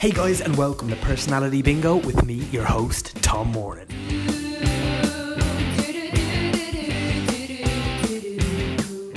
Hey guys, and welcome to Personality Bingo with me, your host, Tom Moran.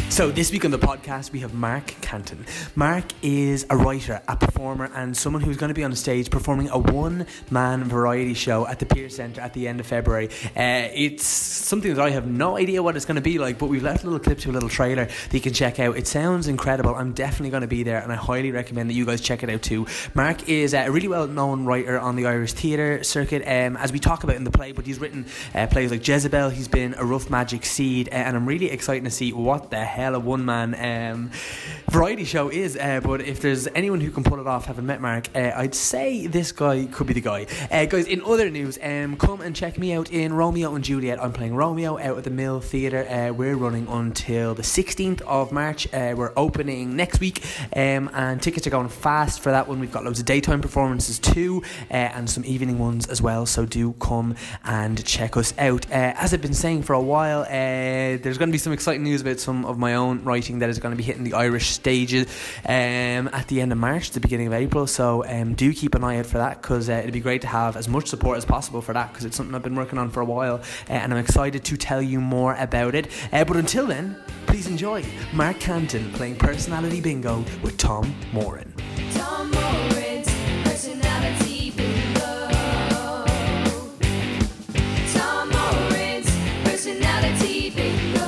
So this week on the podcast, we have Mark Cantan. Mark is a writer, a performer, and someone who's going to be on stage performing a one-man variety show at the Pierce Centre at the end of February. It's something that I have no idea what it's going to be like, but we've left a little clip to a little trailer that you can check out. It sounds incredible. I'm definitely going to be there, and I highly recommend that you guys check it out too. Mark is a really well-known writer on the Irish theatre circuit, as we talk about in the play, but he's written plays like Jezebel, he's been a Rough Magic seed, and I'm really excited to see what the hell a one-man variety show is, but if there's anyone who can pull it off, having met Mark, I'd say this guy could be the guy. Guys, in other news, come and check me out in Romeo and Juliet. I'm playing Romeo out at the Mill Theatre. We're running until the 16th of March. We're opening next week, and tickets are going fast for that one. We've got loads of daytime performances too, and some evening ones as well, so do come and check us out. As I've been saying for a while, there's going to be some exciting news about some of my own writing that is going to be hitting the Irish stages at the end of March, the beginning of April, so do keep an eye out for that, because it'd be great to have as much support as possible for that, because it's something I've been working on for a while, and I'm excited to tell you more about it, but until then, please enjoy Mark Cantan playing Personality Bingo with Tom Moran. Tom Moran's Personality Bingo. Tom Moran's Personality Bingo.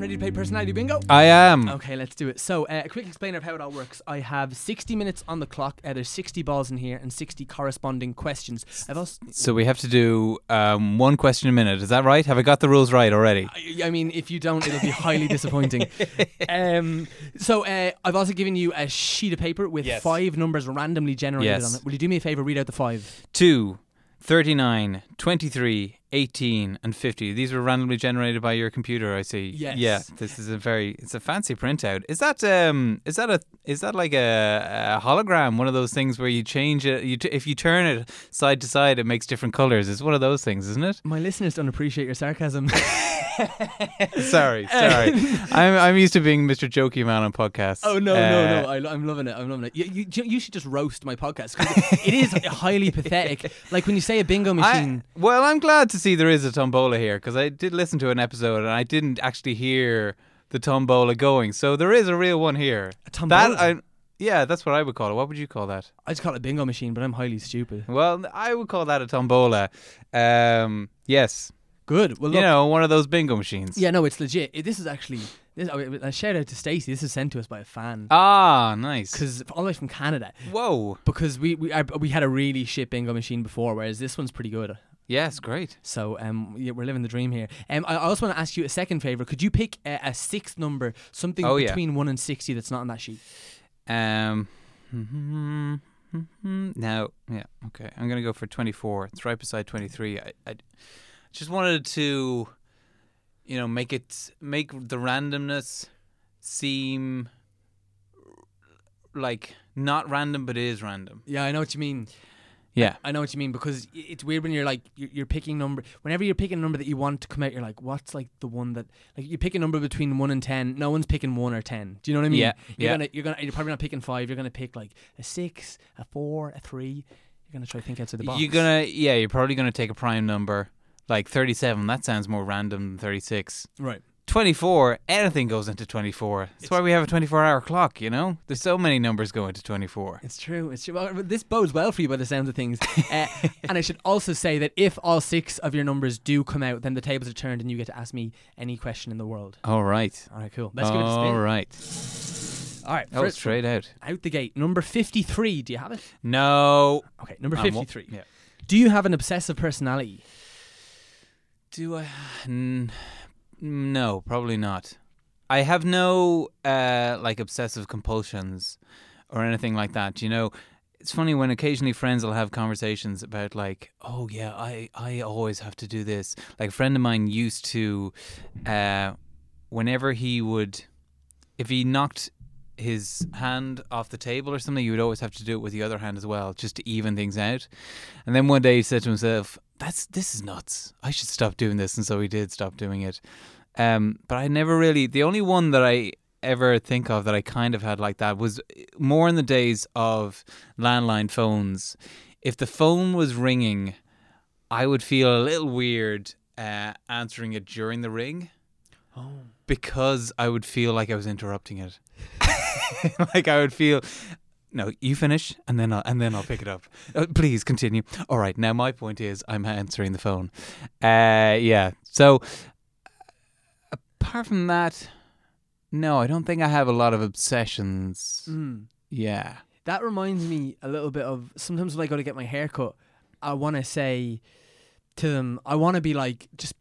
Ready to play Personality Bingo? I am. Okay, let's do it. So, a quick explainer of how it all works. I have 60 minutes on the clock. There's 60 balls in here and 60 corresponding questions. So we have to do one question a minute. Is that right? Have I got the rules right already? I mean, if you don't, it'll be highly disappointing. I've also given you a sheet of paper with five numbers randomly generated on it. Will you do me a favour? Read out the five. 2, 39, 23, 18 and 50. These were randomly generated by your computer, I see. Yes. Yeah. This is it's a fancy printout. Is that like a hologram? One of those things where you change it. If you turn it side to side, it makes different colours. It's one of those things, isn't it? My listeners don't appreciate your sarcasm. Sorry. I'm used to being Mr. Jokey Man on podcasts. Oh no! I'm loving it. You should just roast my podcast. It is highly pathetic. Like when you say a bingo machine. I'm glad to see there is a tombola here, because I did listen to an episode and I didn't actually hear the tombola going, so there is a real one here. A tombola? That's what I would call it. What would you call that? I'd call it a bingo machine, but I'm highly stupid. Well, I would call that a tombola. Yes. Good. Well, look, one of those bingo machines. Yeah, no, it's legit. A shout out to Stacey. This is sent to us by a fan. Ah, nice. Because all the way from Canada. Whoa. Because we had a really shit bingo machine before, whereas this one's pretty good. Yes, great. So we're living the dream here. I also want to ask you a second favour. Could you pick a sixth number, something between 1 and 60 that's not on that sheet? Okay. I'm going to go for 24. It's right beside 23. I just wanted to, make the randomness seem like not random, but it is random. Yeah, I know what you mean. Yeah, I know what you mean, because it's weird when you're picking number. Whenever you're picking a number that you want to come out, you're like, what's like the one that you pick a number between 1 and 10. No one's picking 1 or 10. Do you know what I mean? Yeah, You're probably not picking 5. You're gonna pick like a 6, a 4, a 3. You're gonna try to think outside the box. You're probably gonna take a prime number like 37. That sounds more random than 36. Right. 24. Anything goes into 24. That's why we have a 24-hour clock. There's so many numbers go into 24. It's true. Well, this bodes well for you by the sounds of things. And I should also say that if all 6 of your numbers do come out, then the tables are turned and you get to ask me any question in the world. All right. All right. Cool. Let's give it a spin. All right. All right. That was straight out. Out the gate. Number 53. Do you have it? No. Okay. Number 53. Yeah. Do you have an obsessive personality? Do I? No, probably not. I have no obsessive compulsions or anything like that. It's funny when occasionally friends will have conversations about I always have to do this. Like a friend of mine used to, whenever if he knocked his hand off the table or something, you would always have to do it with the other hand as well, just to even things out. And then one day he said to himself, this is nuts. I should stop doing this. And so he did stop doing it. But I never really... The only one that I ever think of that I kind of had like that was more in the days of landline phones. If the phone was ringing, I would feel a little weird answering it during the ring. Oh. Because I would feel like I was interrupting it. Like I would feel, no, you finish and then I'll pick it up. Please continue. All right. Now my point is I'm answering the phone. Yeah. So apart from that, no, I don't think I have a lot of obsessions. Mm. Yeah. That reminds me a little bit of sometimes when I go to get my hair cut, I want to say to them, I want to be like, just,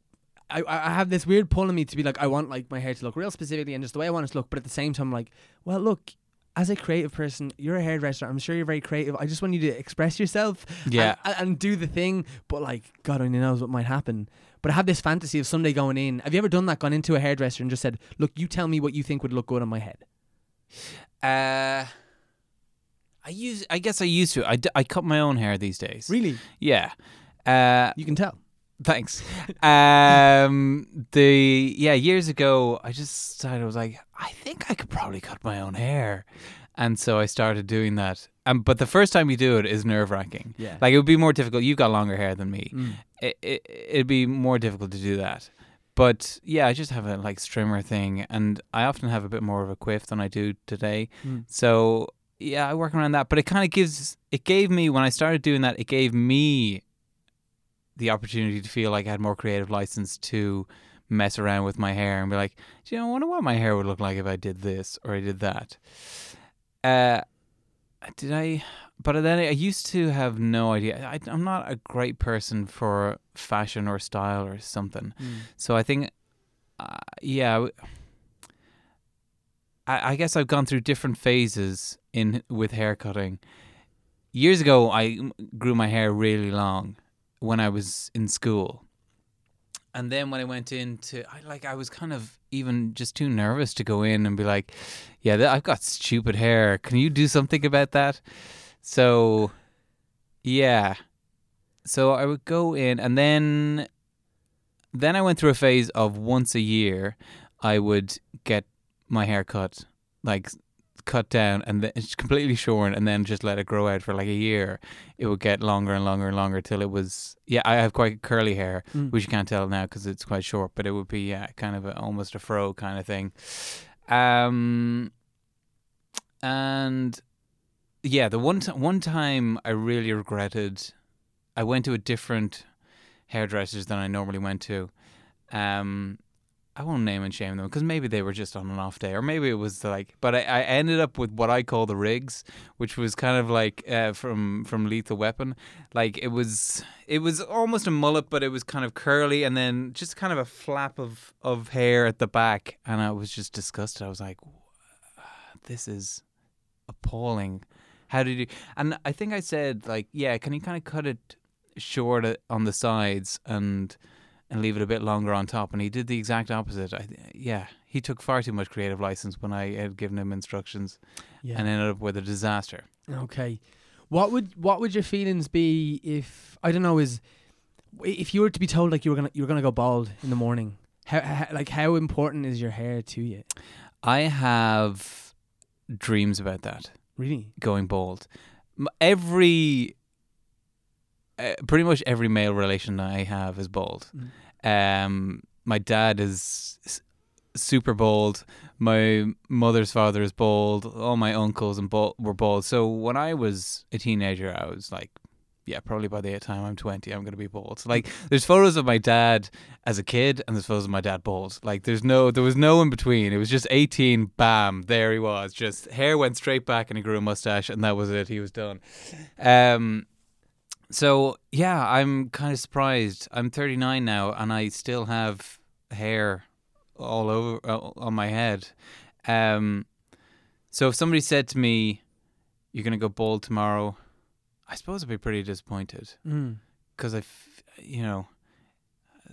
I have this weird pull in me to be like, I want like my hair to look real specifically and just the way I want it to look. But at the same time, like, well, look, as a creative person, you're a hairdresser. I'm sure you're very creative. I just want you to express yourself and do the thing. But like, God only knows what might happen. But I have this fantasy of someday going in. Have you ever done that? Gone into a hairdresser and just said, look, you tell me what you think would look good on my head. I guess I used to. I cut my own hair these days. Really? Yeah. You can tell. Thanks. Years ago, I just started, I was like, I think I could probably cut my own hair. And so I started doing that. But the first time you do it is nerve-wracking. Yeah. Like, it would be more difficult. You've got longer hair than me. Mm. It'd be more difficult to do that. But yeah, I just have a like strimmer thing. And I often have a bit more of a quiff than I do today. Mm. So yeah, I work around that. But it kind of gave me, when I started doing that, it gave me the opportunity to feel like I had more creative license to mess around with my hair and be like, do you know, I wonder what my hair would look like if I did this or I did that. But then I used to have no idea. I'm not a great person for fashion or style or something. Mm. So I think, I guess I've gone through different phases with haircutting. Years ago, I grew my hair really long when I was in school. And then when I went into, I was kind of even just too nervous to go in and be like, yeah, I've got stupid hair. Can you do something about that? So, yeah. So I would go in, and then I went through a phase of once a year, I would get my hair cut, like cut down and then it's completely shorn and then just let it grow out for like a year. It would get longer and longer and longer till it was, yeah, I have quite curly hair, which you can't tell now because it's quite short, but it would be kind of almost a fro kind of thing. And yeah, the one time I really regretted, I went to a different hairdresser than I normally went to. I won't name and shame them because maybe they were just on an off day or maybe it was like, but I ended up with what I call the rigs, which was kind of like from Lethal Weapon. Like it was almost a mullet, but it was kind of curly and then just kind of a flap of hair at the back. And I was just disgusted. I was like, this is appalling. How did you? And I think I said like, yeah, can you kind of cut it short on the sides and leave it a bit longer on top. And he did the exact opposite. He took far too much creative license when I had given him instructions and ended up with a disaster. Okay. What would your feelings be if you were to be told like you were going to go bald in the morning? How important is your hair to you? I have dreams about that. Really? Going bald. Pretty much every male relation I have is bald. Mm. My dad is super bald. My mother's father is bald. All my uncles were bald. So when I was a teenager, I was like, yeah, probably by the time I'm 20, I'm going to be bald. Like, there's photos of my dad as a kid and there's photos of my dad bald. Like, there was no in between. It was just 18, bam, there he was. Just hair went straight back and he grew a mustache and that was it. He was done. So, yeah, I'm kind of surprised. I'm 39 now and I still have hair all over on my head. So if somebody said to me, you're going to go bald tomorrow, I suppose I'd be pretty disappointed. Because,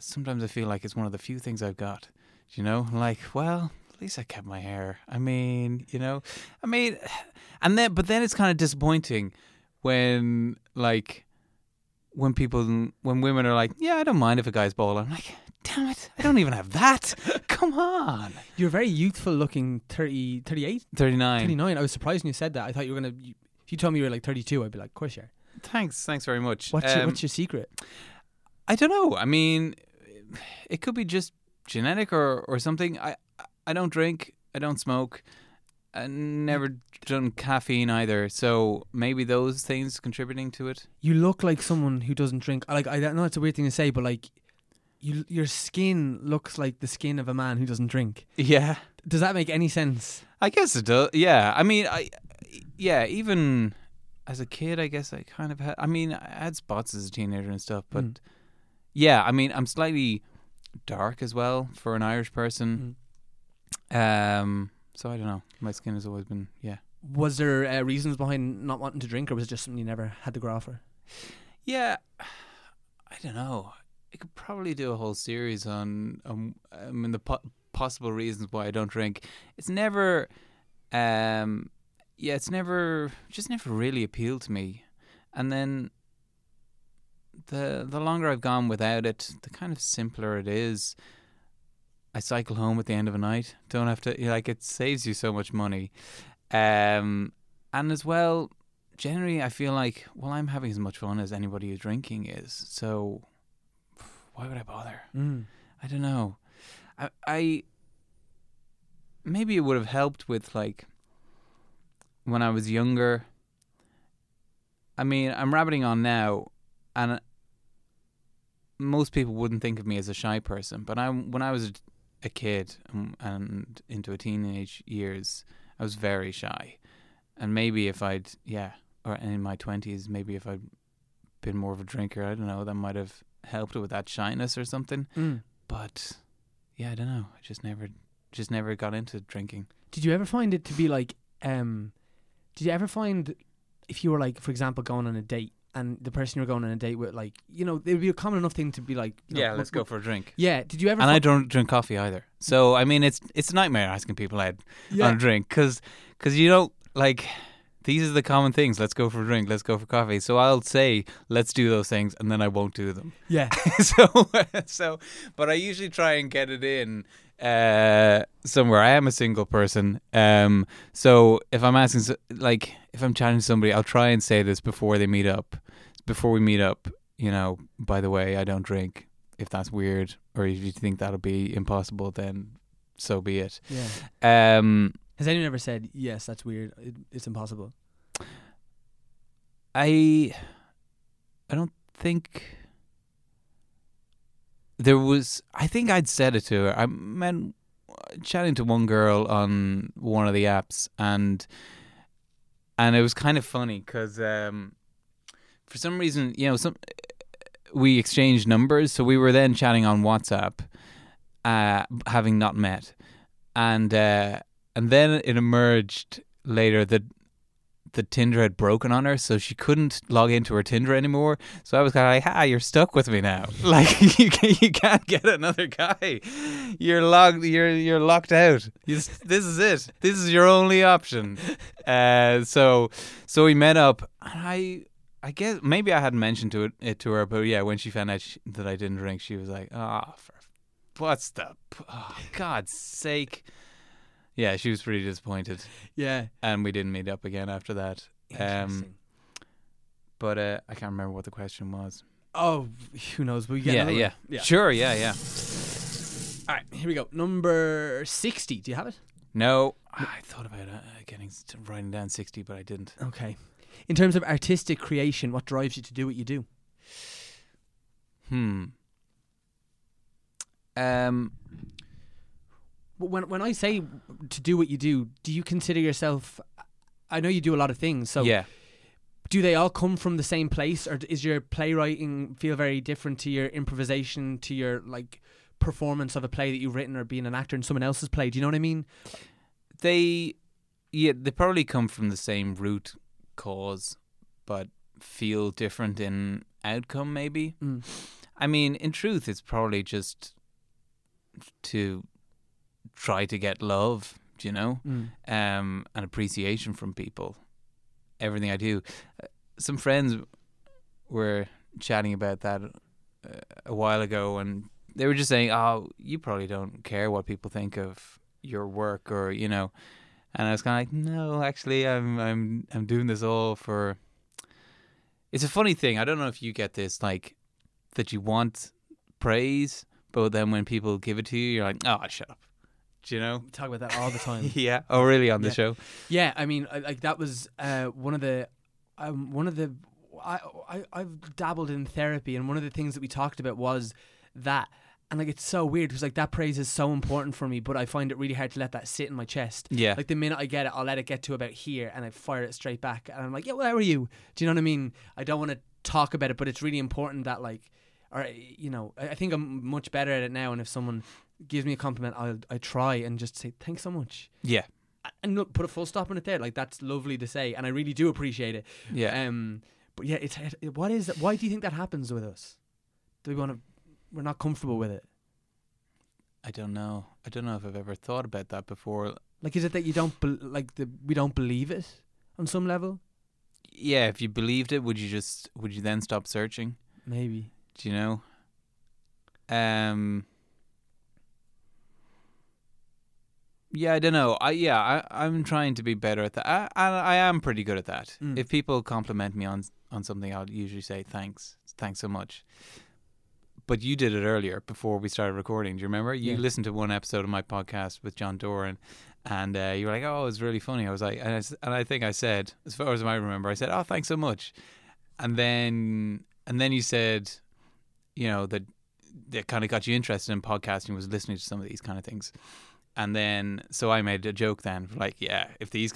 sometimes I feel like it's one of the few things I've got, you know? Like, well, at least I kept my hair. But then it's kind of disappointing when women are like, yeah, I don't mind if a guy's bald. I'm like, damn it, I don't even have that. Come on. You're very youthful looking. 30, 38? 39. 39. I was surprised when you said that. I thought you were going to... If you told me you were like 32, I'd be like, of course you are. Thanks very much. What's your secret? I don't know. I mean, it could be just genetic or something. I don't drink. I don't smoke. I never done caffeine either, so maybe those things contributing to it. You look like someone who doesn't drink. Like, I know it's a weird thing to say, but like, your skin looks like the skin of a man who doesn't drink. Yeah. Does that make any sense? I guess it does. Yeah. I mean, even as a kid, I guess I kind of had. I mean, I had spots as a teenager and stuff, but yeah. I mean, I'm slightly dark as well for an Irish person. Mm. So I don't know. My skin has always been, yeah. Was there reasons behind not wanting to drink, or was it just something you never had to go off for? Yeah, I don't know. I could probably do a whole series on the possible reasons why I don't drink. It's never, just never really appealed to me. And then the longer I've gone without it, the kind of simpler it is. I cycle home at the end of the night. Don't have to, like, it saves you so much money. And as well, generally, I feel like, well, I'm having as much fun as anybody who's drinking is. So why would I bother? Mm. I don't know. I maybe it would have helped with, like, when I was younger. I mean, I'm rabbiting on now, and most people wouldn't think of me as a shy person, but when I was a kid and into a teenage years, I was very shy. And maybe if I'd, or in my 20s, maybe if I'd been more of a drinker, I don't know, that might have helped with that shyness or something. Mm. But yeah, I don't know. I just never got into drinking. Did you ever find it to be like, did you ever find if you were like, for example, going on a date and the person you're going on a date with, like, you know, it would be a common enough thing to be like... let's go for a drink. Yeah, did you ever... And I don't drink coffee either. So, I mean, it's a nightmare asking people out on a drink. Because, you know, like, these are the common things. Let's go for a drink. Let's go for coffee. So I'll say, let's do those things, and then I won't do them. Yeah. But I usually try and get it in somewhere. I am a single person. So if I'm asking, like, if I'm chatting to somebody, I'll try and say this before they meet up. Before we meet up, you know, by the way, I don't drink. If that's weird, or if you think that'll be impossible, then so be it. Yeah. Has anyone ever said, yes, that's weird, it's impossible? I don't think there was... I think I'd said it to her. I meant chatting to one girl on one of the apps, and it was kind of funny because... for some reason, you know, we exchanged numbers, so we were then chatting on WhatsApp, having not met, and then it emerged later that the Tinder had broken on her, so she couldn't log into her Tinder anymore. So I was kind of like, you're stuck with me now. Like, you can't get another guy. You're locked out. This is it. This is your only option. So we met up, and I guess maybe I hadn't mentioned it to her, but yeah, when she found out that I didn't drink, she was like, oh, God's sake. Yeah, she was pretty disappointed. Yeah. And we didn't meet up again after that. Interesting. But I can't remember what the question was. Oh, who knows? We get another one. Yeah. Sure, yeah. All right, here we go. Number 60. Do you have it? No. I thought about writing down 60, but I didn't. Okay. In terms of artistic creation, what drives you to do what you do? When I say to do what you do you consider yourself... I know you do a lot of things, so... Yeah. Do they all come from the same place, or is your playwriting feel very different to your improvisation, to your, like, performance of a play that you've written, or being an actor in someone else's play? Do you know what I mean? They probably come from the same root cause, but feel different in outcome, maybe. Mm. I mean, in truth, it's probably just to try to get love, do you know? Mm. And appreciation from people. Everything I do. Some friends were chatting about that a while ago, and They were just saying, oh, you probably don't care what people think of your work, or, you know. And I was kind of like, no, actually, I'm doing this all for... It's a funny thing. I don't know if you get this, like, that you want praise, but then when people give it to you, you're like, oh, shut up. Do you know? We talk about that all the time. Yeah. Oh, really? On the show? Yeah. I mean, like, that was one of the... I've dabbled in therapy, and one of the things that we talked about was that, and like, it's so weird because like that praise is so important for me, but I find it really hard to let that sit in my chest. Yeah, like the minute I get it, I'll let it get to about here and I fire it straight back, and I'm like, yeah, well, how are you? Do you know what I mean? I don't want to talk about it, but it's really important that, like, or, you know, I think I'm much better at it now, and if someone gives me a compliment, I try and just say thanks so much. Yeah. And look, put a full stop on it there. Like, that's lovely to say, and I really do appreciate it. Yeah. But yeah, what is that? Why do you think that happens with us? Do we want to? We're not comfortable with it. I don't know. I don't know if I've ever thought about that before. Like, is it that you don't we don't believe it on some level? Yeah. If you believed it, would you then stop searching? Maybe. Do you know? Yeah, I don't know. I'm trying to be better at that. I am pretty good at that. Mm. If people compliment me on something, I'll usually say thanks so much. But you did it earlier before we started recording. Do you remember? You listened to one episode of my podcast with John Doran, and you were like, "Oh, it's really funny." I was like, and I think I said, as far as I remember, I said, "Oh, thanks so much," and then you said, you know, that kind of got you interested in podcasting was listening to some of these kind of things. And then, so I made a joke then, like, yeah, if this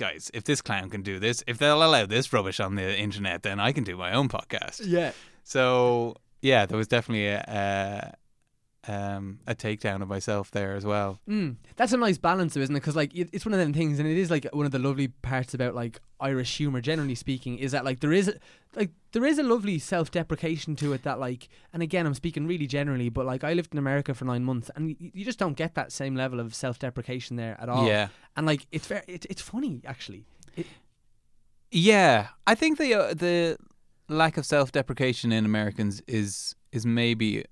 clown can do this, if they'll allow this rubbish on the internet, then I can do my own podcast. Yeah. So, yeah, there was definitely a takedown of myself there as well. Mm. That's a nice balance though, isn't it? Because, like, it's one of them things, and it is, like, one of the lovely parts about, like, Irish humour, generally speaking, is that, like, there is a lovely self-deprecation to it that, like, and again, I'm speaking really generally, but, like, I lived in America for 9 months, and you just don't get that same level of self-deprecation there at all. Yeah. And, like, it's funny, actually. Yeah. I think the lack of self-deprecation in Americans is maybe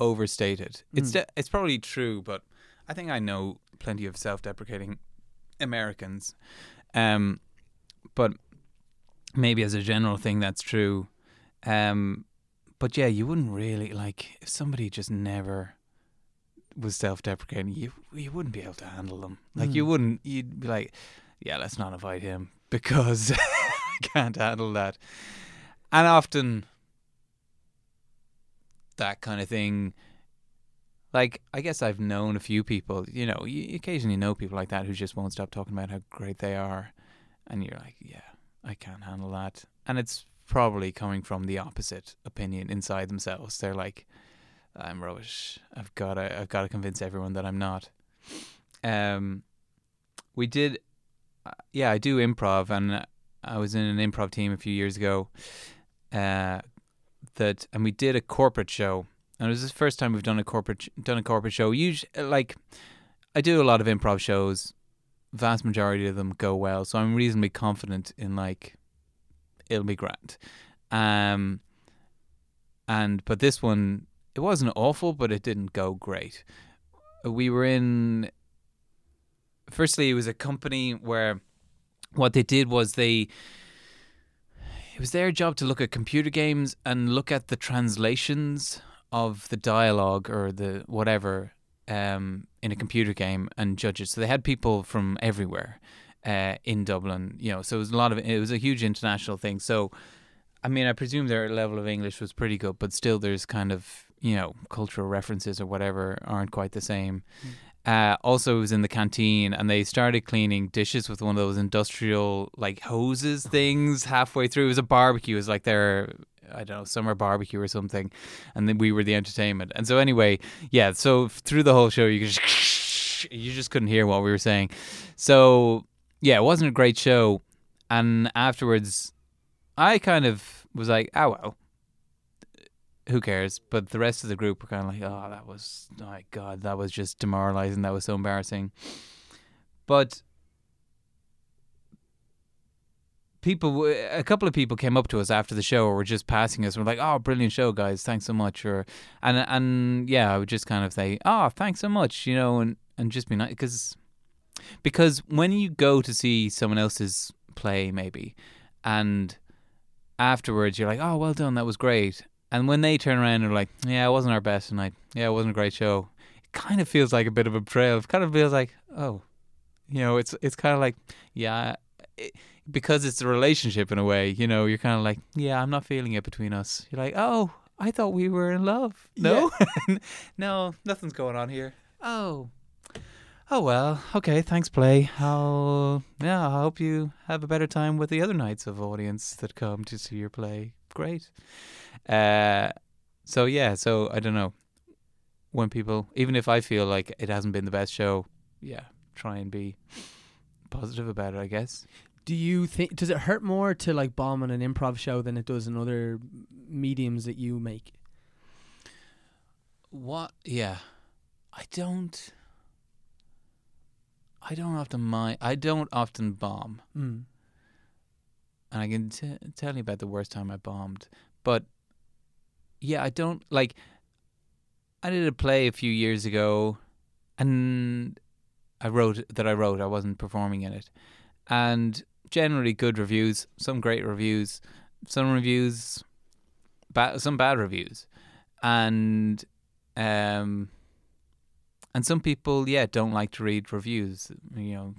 overstated. It's probably true, but I think I know plenty of self-deprecating Americans. But maybe as a general thing, that's true. But yeah, you wouldn't really, like, if somebody just never was self-deprecating, you wouldn't be able to handle them. Like, you'd be like, yeah, let's not invite him because I can't handle that. And often that kind of thing, like, I guess I've known a few people, you know, you occasionally know people like that who just won't stop talking about how great they are. And you're like, yeah, I can't handle that. And it's probably coming from the opposite opinion inside themselves. They're like, I'm rubbish. I've got to convince everyone that I'm not. I do improv, and I was in an improv team a few years ago. And we did a corporate show, and it was the first time we've done a corporate show. Usually, like, I do a lot of improv shows. Vast majority of them go well, so I'm reasonably confident in, like, it'll be grand. But this one, it wasn't awful, but it didn't go great. We were in. Firstly, it was a company where what they did was it was their job to look at computer games and look at the translations of the dialogue or the whatever. In a computer game and judge it. So they had people from everywhere in Dublin, you know, so it was a huge international thing. So, I mean, I presume their level of English was pretty good, but still there's kind of, you know, cultural references or whatever aren't quite the same. Mm. Also, it was in the canteen, and they started cleaning dishes with one of those industrial, like, hoses things halfway through. It was a barbecue. It was like their, I don't know, summer barbecue or something, and then we were the entertainment. And so anyway, yeah, so through the whole show you just couldn't hear what we were saying. So yeah, it wasn't a great show, and afterwards I kind of was like, oh well, who cares? But the rest of the group were kind of like, oh, that was, my God, that was just demoralizing, that was so embarrassing. But people, a couple of people came up to us after the show or were just passing us and were like, oh, brilliant show, guys, thanks so much. Or and yeah, I would just kind of say, oh, thanks so much, you know, and just be nice. Because when you go to see someone else's play, maybe, and afterwards you're like, oh, well done, that was great. And when they turn around and are like, yeah, it wasn't our best tonight. Yeah, it wasn't a great show. It kind of feels like a bit of a betrayal. It kind of feels like, oh, you know, it's kind of like, yeah... because it's a relationship in a way, you know, you're kind of like, yeah, I'm not feeling it between us. You're like, oh, I thought we were in love. No, yeah. No, nothing's going on here. Oh, well, okay, thanks, play. Yeah, I hope you have a better time with the other nights of audience that come to see your play. Great. So I don't know. When people, even if I feel like it hasn't been the best show, yeah, try and be positive about it, I guess. Do you think, does it hurt more to like bomb on an improv show than it does in other mediums that you make? What? Yeah, I don't often bomb. Mm. And I can tell you about the worst time I bombed. But yeah, I did a play a few years ago and I wrote, I wasn't performing in it. And generally good reviews, some great reviews, some reviews, some bad reviews. And some people, yeah, don't like to read reviews. You know,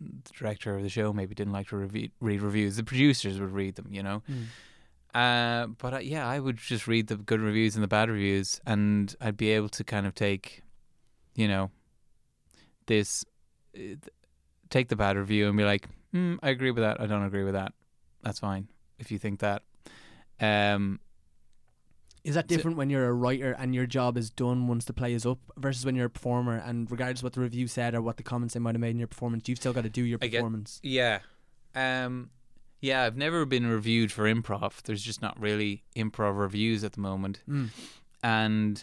the director of the show maybe didn't like to read reviews. The producers would read them, you know. Mm. But I would just read the good reviews and the bad reviews, and I'd be able to kind of take, you know, take the bad review and be like, I agree with that, I don't agree with that. That's fine if you think that. Is that different when you're a writer and your job is done once the play is up versus when you're a performer and regardless of what the review said or what the comments they might have made in your performance, you've still got to do your performance? Yeah, I've never been reviewed for improv. There's just not really improv reviews at the moment. Mm. And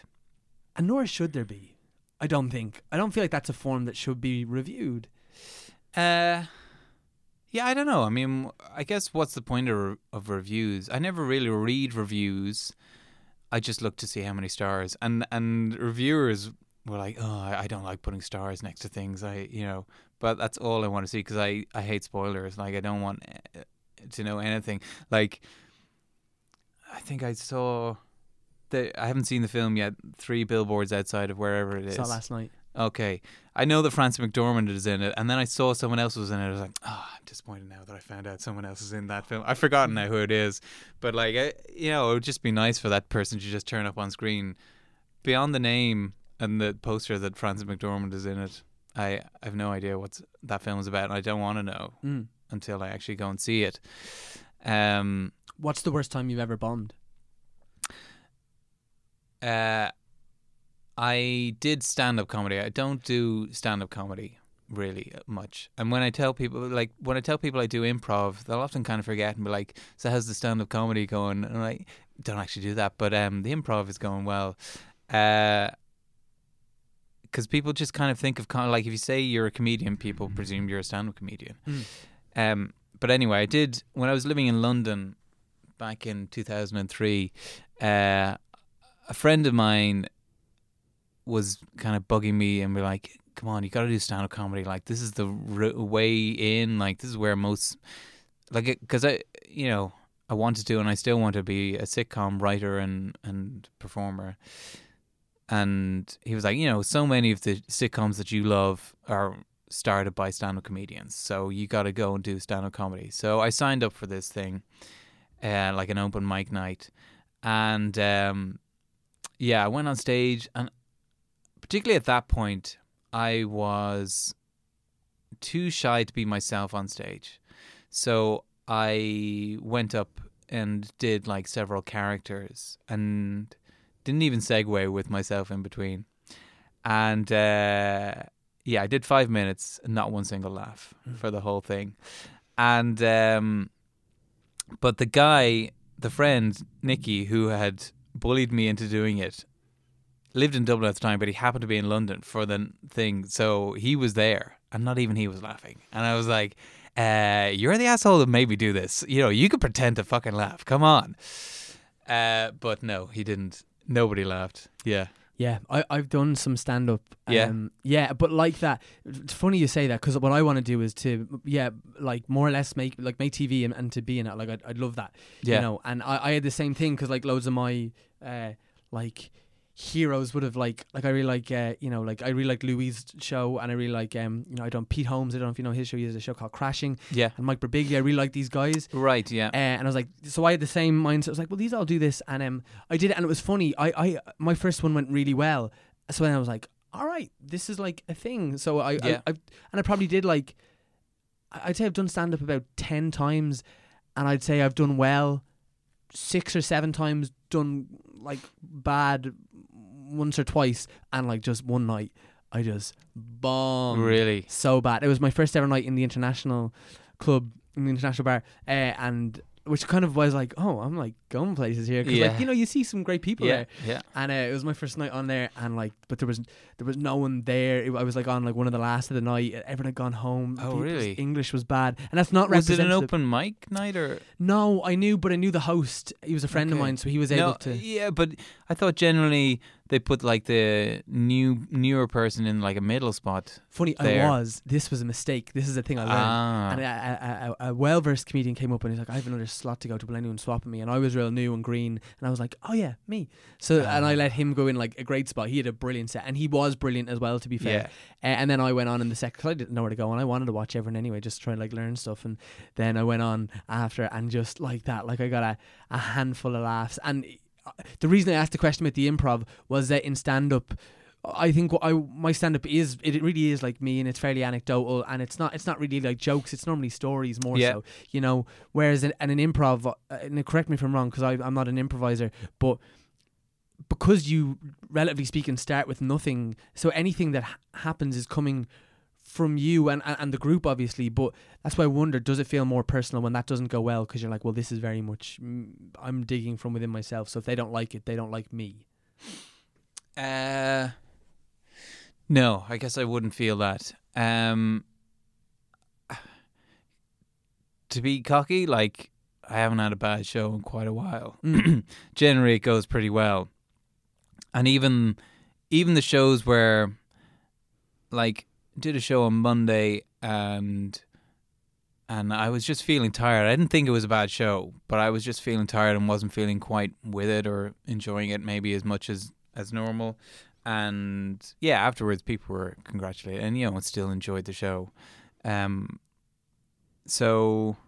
nor should there be, I don't think. I don't feel like that's a form that should be reviewed. Yeah, I don't know. I mean, I guess what's the point of reviews? I never really read reviews. I just look to see how many stars. And reviewers were like, oh, I don't like putting stars next to things. But that's all I want to see because I hate spoilers. Like, I don't want to know anything. Like, I think I saw... I haven't seen the film yet. 3 Billboards Outside of Wherever It Is. Saw last night. Okay, I know that Frances McDormand is in it, and then I saw someone else was in it. I was like, oh, I'm disappointed now that I found out someone else is in that film. I've forgotten now who it is, but like, it would just be nice for that person to just turn up on screen. Beyond the name and the poster that Frances McDormand is in it, I have no idea what that film is about, and I don't want to know until I actually go and see it. What's the worst time you've ever bombed? I did stand-up comedy. I don't do stand-up comedy really much. And when I tell people I do improv, they'll often kind of forget and be like, so how's the stand-up comedy going? And I'm like, don't actually do that, but the improv is going well. Because people just kind of think of, like, if you say you're a comedian, people presume you're a stand-up comedian. Mm. But anyway, I did, when I was living in London back in 2003, a friend of mine was kind of bugging me and be like, come on, you got to do stand-up comedy. Like, this is the way in. Like, this is where most... Like, because I wanted to and I still want to be a sitcom writer and performer. And he was like, you know, so many of the sitcoms that you love are started by stand-up comedians. So you got to go and do stand-up comedy. So I signed up for this thing, like an open mic night. And I went on stage and... Particularly at that point, I was too shy to be myself on stage. So I went up and did like several characters and didn't even segue with myself in between. And I did 5 minutes and not one single laugh for the whole thing. And but the guy, the friend, Nicky, who had bullied me into doing it, lived in Dublin at the time, but he happened to be in London for the thing. So he was there, and not even he was laughing. And I was like, You're the asshole that made me do this. You know, you could pretend to fucking laugh. Come on. But no, he didn't. Nobody laughed. Yeah. Yeah, I've done some stand-up. Yeah, but like that, it's funny you say that, because what I want to do is to, like more or less make TV and to be in it. Like, I'd love that, you know. And I had the same thing, because like loads of my, like, heroes would have like I really like, you know, like I really like Louis' show, and I really like, you know, I don't Pete Holmes. I don't know if you know his show. He has a show called Crashing. Yeah. And Mike Birbiglia. I really like these guys. Right. Yeah. And I was like, so I had the same mindset. I was like, well, these all do this, and I did it, and it was funny. I my first one went really well, so then I was like, all right, this is like a thing. So I probably did like, I'd say I've done stand up about 10 times, and I'd say I've done well 6 or 7 times, done like bad once or twice, and like just one night I just bombed really so bad. It was my first ever night in the international club, in the international bar, and which kind of was like, oh, I'm like going places here, because like, you know, you see some great people there, and it was my first night on there, and like, but there was no one there. I was like on like one of the last of the night. Everyone had gone home. Oh, really? English was bad, and that's not representative. Was it an open mic night or? No, I knew the host. He was a friend of mine, so he was able to. Yeah, but I thought generally they put like the newer person in like a middle spot. Funny, there. This was a mistake. This is a thing I learned. And a well-versed comedian came up and he's like, I have another slot to go to, will anyone swap me? And I was real new and green, and I was like, oh yeah, me. So and I let him go in like a great spot. He had a brilliant set, and he was brilliant as well, to be fair. And then I went on in the second, because I didn't know where to go, and I wanted to watch everyone anyway, just to try and like learn stuff. And then I went on after, and just like that, like I got a handful of laughs. And the reason I asked the question about the improv was that in stand-up, I think my stand-up is, it really is like me, and it's fairly anecdotal, and it's not really like jokes. It's normally stories more so, you know. Whereas in an improv, and correct me if I'm wrong, because I'm not an improviser, but because you, relatively speaking, start with nothing, so anything that happens is coming from you and the group, obviously. But that's why I wonder, does it feel more personal when that doesn't go well, because you're like, well, this is very much I'm digging from within myself, so if they don't like it, they don't like me. No, I guess I wouldn't feel that. To be cocky, like, I haven't had a bad show in quite a while. Generally it goes pretty well, and even the shows where, like, did a show on Monday, and I was just feeling tired. I didn't think it was a bad show, but I was just feeling tired and wasn't feeling quite with it, or enjoying it maybe as much as normal. And yeah, afterwards people were congratulating, and you know, still enjoyed the show. So I don't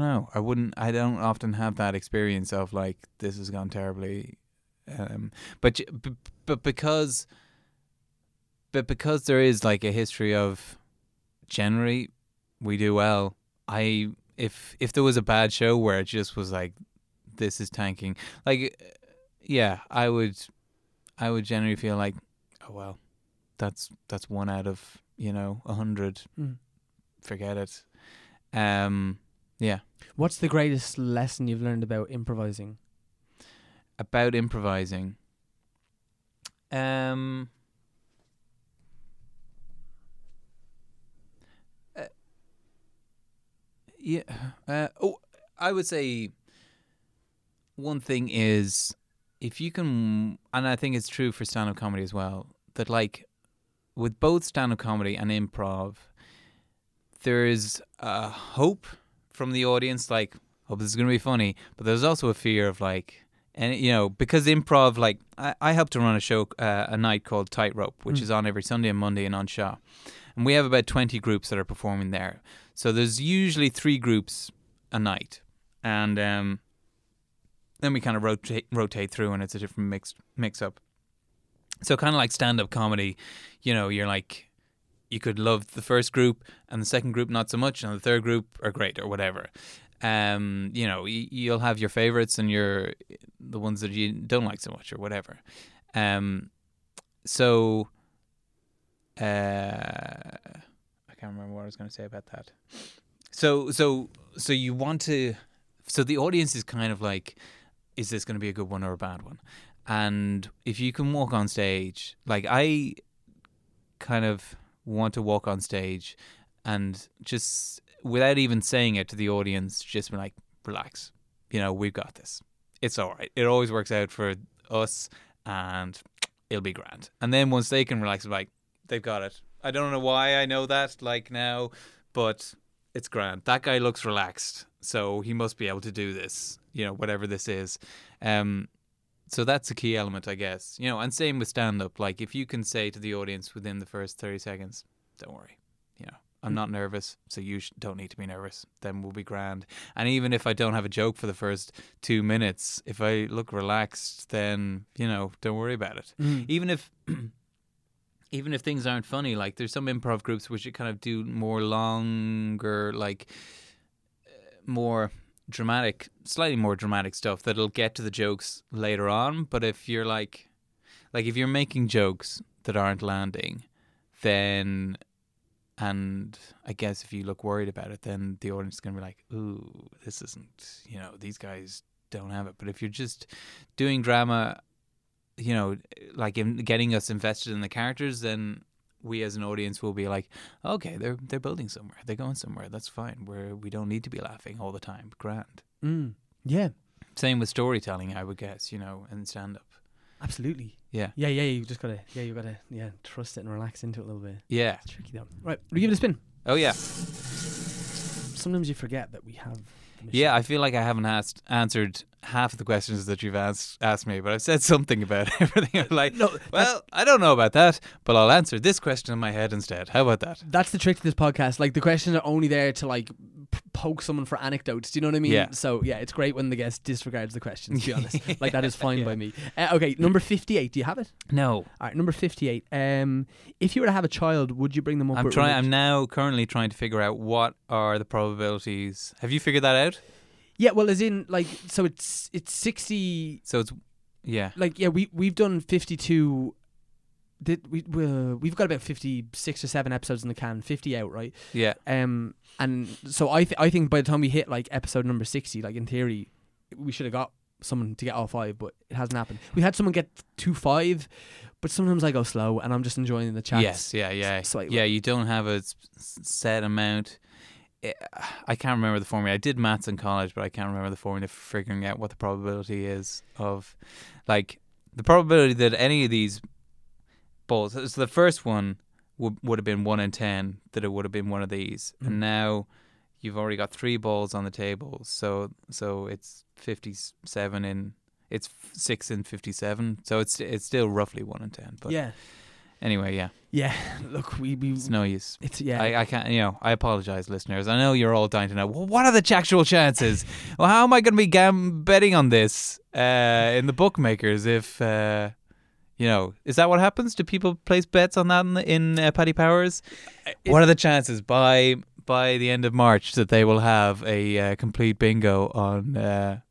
know. I don't often have that experience of like, this has gone terribly. But because there is like a history of generally we do well, if there was a bad show where it just was like, this is tanking, like, yeah, I would generally feel like, oh well, that's 1 out of, you know, 100. Forget it. Yeah. What's the greatest lesson you've learned about improvising? I would say one thing is, if you can, and I think it's true for stand-up comedy as well, that like with both stand-up comedy and improv, there is a hope from the audience, like, hope this is going to be funny, but there's also a fear of like, and you know, because improv, like I helped to run a show, a night called Tightrope, which is on every Sunday and Monday and on Shaw. And we have about 20 groups that are performing there. So there's usually 3 groups a night. And then we kind of rotate through, and it's a different mix up. So kind of like stand-up comedy, you know, you're like, you could love the first group and the second group not so much, and the third group are great or whatever. You know, you'll have your favorites and the ones that you don't like so much or whatever. I can't remember what I was going to say about that. So you want to. So the audience is kind of like, is this going to be a good one or a bad one? And if you can walk on stage, like I kind of want to walk on stage and just without even saying it to the audience, just been like, relax, you know, we've got this. It's all right. It always works out for us and it'll be grand. And then once they can relax, I'm like, they've got it. I don't know why I know that, like, now, but it's grand. That guy looks relaxed, so he must be able to do this, you know, whatever this is. So that's a key element, I guess. You know, and same with stand-up. Like, if you can say to the audience within the first 30 seconds, don't worry, you know, I'm not nervous, so you don't need to be nervous. Then we'll be grand. And even if I don't have a joke for the first 2 minutes, if I look relaxed, then, you know, don't worry about it. Mm. Even if things aren't funny, like there's some improv groups which you kind of do more longer, like more dramatic, slightly more dramatic stuff that'll get to the jokes later on. But if you're like if you're making jokes that aren't landing, then, and I guess if you look worried about it, then the audience is going to be like, ooh, this isn't, you know, these guys don't have it. But if you're just doing drama, you know, like in getting us invested in the characters, then we as an audience will be like, okay, they're building somewhere, they're going somewhere, that's fine. We don't need to be laughing all the time. Grand. Mm. Yeah. Same with storytelling, I would guess, you know, and stand up. Absolutely. Yeah. Yeah, yeah, you gotta trust it and relax into it a little bit. Yeah. It's tricky though. Right, we give it a spin. Oh yeah. Sometimes you forget that we have. Yeah, I feel like I haven't answered half of the questions that you've asked me, but I've said something about everything. I'm like, no, well, I don't know about that, but I'll answer this question in my head instead. How about that? That's the trick to this podcast. Like, the questions are only there to, like, poke someone for anecdotes. Do you know what I mean? Yeah. So, yeah, it's great when the guest disregards the questions, to be honest. Like, that is fine by me. Okay, number 58. Do you have it? No. All right, number 58. If you were to have a child, would you bring them up? I'm now currently trying to figure out what are the probabilities. Have you figured that out? Yeah, well, as in, like, so it's 60. So it's, yeah. Like, yeah, we've done 52. We've got about 56 or 7 episodes in the can, 50 out, right? Yeah. And so I think by the time we hit, like, episode number 60, like, in theory, we should have got someone to get all 5, but it hasn't happened. We had someone get to 5, but sometimes I go slow and I'm just enjoying the chats. Yes, yeah, yeah. Yeah, you don't have a set amount. I can't remember the formula. I did maths in college, but I can't remember the formula for figuring out what the probability is of, like, the probability that any of these balls. So the first one would have been 1 in 10 that it would have been one of these, and now you've already got 3 balls on the table. So it's 57 in, it's 6 in 57. So it's still roughly 1 in 10. But yeah. Anyway, yeah. Yeah, look, it's no use. It's, yeah. I can't, you know, I apologize, listeners. I know you're all dying to know, well, what are the actual chances? Well, how am I going to be betting on this in the bookmakers if, you know, is that what happens? Do people place bets on that in Paddy Power's? What are the chances by the end of March that they will have a complete bingo on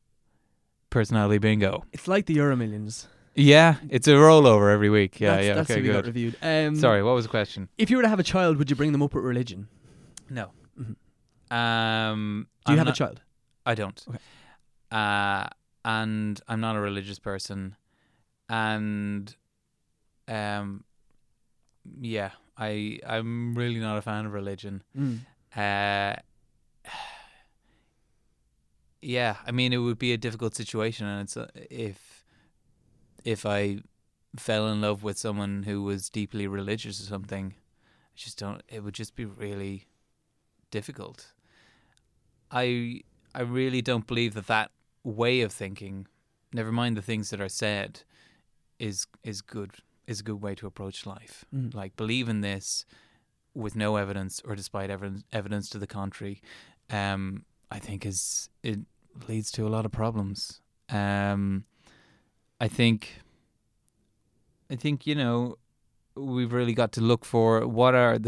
Personality Bingo? It's like the Euro Millions. Yeah, it's a rollover every week. Yeah, that's, yeah. That's okay, good. Got reviewed. Sorry, what was the question? If you were to have a child, would you bring them up with religion? No. Mm-hmm. Do you have a child? I don't. Okay. And I'm not a religious person. And yeah, I'm really not a fan of religion. Mm. Yeah, I mean, it would be a difficult situation, and it's if I fell in love with someone who was deeply religious or something, it would just be really difficult. I really don't believe that way of thinking, never mind the things that are said, is a good way to approach life. Mm. Like, believe in this with no evidence or despite evidence to the contrary, I think it leads to a lot of problems. I think, you know, we've really got to look for what is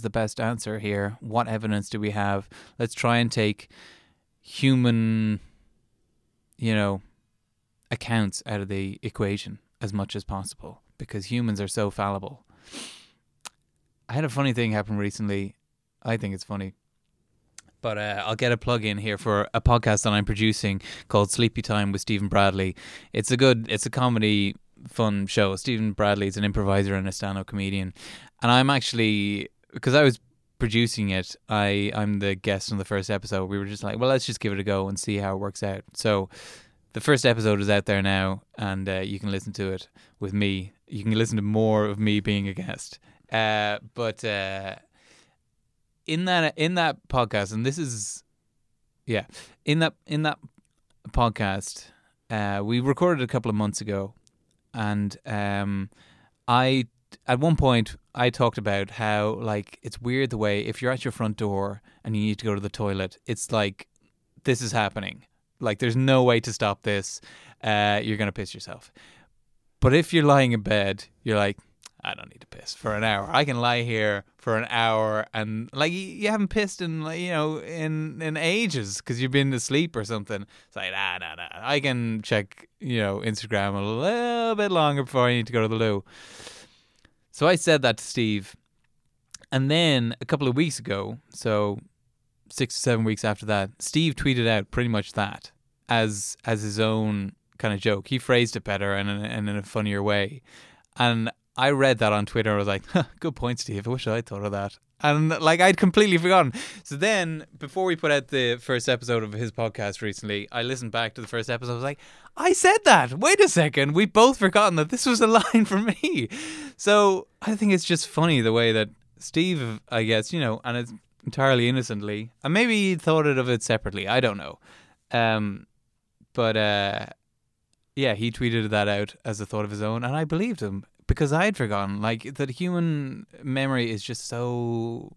the best answer here? What evidence do we have? Let's try and take human, you know, accounts out of the equation as much as possible, because humans are so fallible. I had a funny thing happen recently. I think it's funny. But I'll get a plug in here for a podcast that I'm producing called Sleepy Time with Stephen Bradley. It's a comedy fun show. Stephen Bradley is an improviser and a stand-up comedian. And I'm actually, because I was producing it, I'm the guest on the first episode. We were just like, well, let's just give it a go and see how it works out. So the first episode is out there now, and you can listen to it with me. You can listen to more of me being a guest. But in that podcast, and this is, yeah, in that podcast, we recorded a couple of months ago, and I at one point I talked about how, like, it's weird the way if you're at your front door and you need to go to the toilet, it's like this is happening. Like, there's no way to stop this. You're going to piss yourself. But if you're lying in bed, you're like, I don't need to piss for an hour. I can lie here for an hour, and like you haven't pissed in, like, you know, in ages because you've been asleep or something. It's like, nah. I can check, you know, Instagram a little bit longer before I need to go to the loo. So I said that to Steve. And then a couple of weeks ago, so 6 or 7 weeks after that, Steve tweeted out pretty much that as his own kind of joke. He phrased it better and in a funnier way. And I read that on Twitter and was like, huh, good point, Steve. I wish I thought of that. And like, I'd completely forgotten. So then before we put out the first episode of his podcast recently, I listened back to the first episode. I was like, I said that. Wait a second. We've both forgotten that this was a line from me. So I think it's just funny the way that Steve, I guess, you know, and it's entirely innocently, and maybe he thought of it separately. I don't know. But yeah, he tweeted that out as a thought of his own, and I believed him. Because I had forgotten, like, that human memory is just so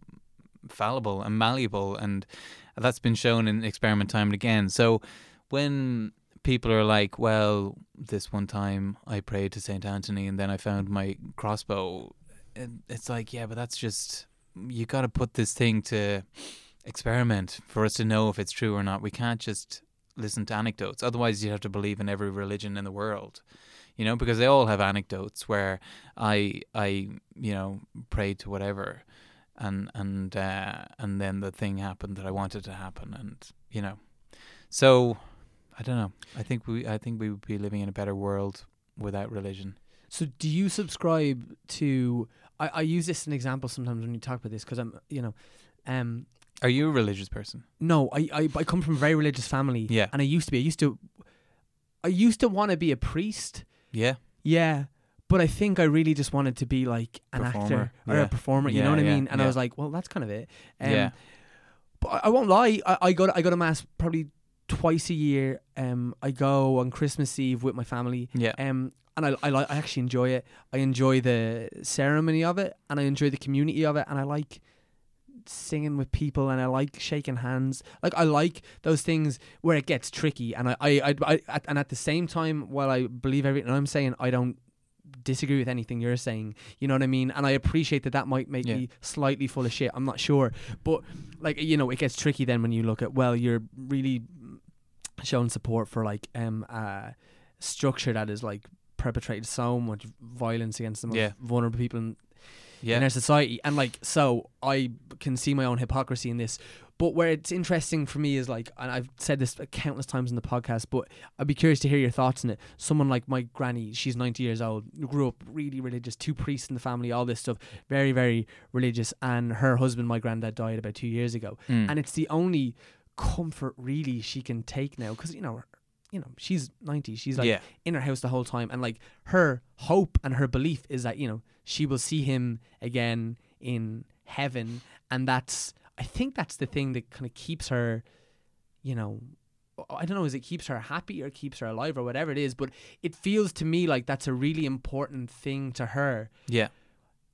fallible and malleable, and that's been shown in experiment time and again. So when people are like, well, this one time I prayed to St. Anthony and then I found my crossbow, it's like, yeah, but that's just, you got to put this thing to experiment for us to know if it's true or not. We can't just listen to anecdotes. Otherwise, you'd have to believe in every religion in the world. You know, because they all have anecdotes where I you know, prayed to whatever, and then the thing happened that I wanted to happen, and you know, so I don't know. I think we would be living in a better world without religion. So, do you subscribe to? I use this as an example sometimes when you talk about this because I'm, you know, Are you a religious person? No, I come from a very religious family. Yeah, and I used to want to be a priest. Yeah. Yeah. But I think I really just wanted to be like an actor or a performer. You know what I mean? And I was like, well, that's kind of it. But I won't lie. I go to mass probably twice a year. I go on Christmas Eve with my family. Yeah. And I actually enjoy it. I enjoy the ceremony of it, and I enjoy the community of it, and I like singing with people, and I like shaking hands. Like, I like those things where it gets tricky, and I at the same time, while I believe everything I'm saying, I don't disagree with anything you're saying, you know what I mean? And I appreciate that might make me slightly full of shit, I'm not sure, but like, you know, it gets tricky then when you look at, well, you're really showing support for like structure that is like perpetrated so much violence against the most vulnerable people in our society, and like, so I can see my own hypocrisy in this. But where it's interesting for me is like, and I've said this countless times in the podcast, but I'd be curious to hear your thoughts on it. Someone like my granny, she's 90 years old, grew up really religious, 2 priests in the family, all this stuff, very, very religious, and her husband, my granddad, died about 2 years ago. And it's the only comfort really she can take now, because, you know, she's 90, she's like in her house the whole time, and like her hope and her belief is that, you know, she will see him again in heaven, and I think that's the thing that kind of keeps her, you know, I don't know, is it keeps her happy or keeps her alive or whatever it is, but it feels to me like that's a really important thing to her. Yeah.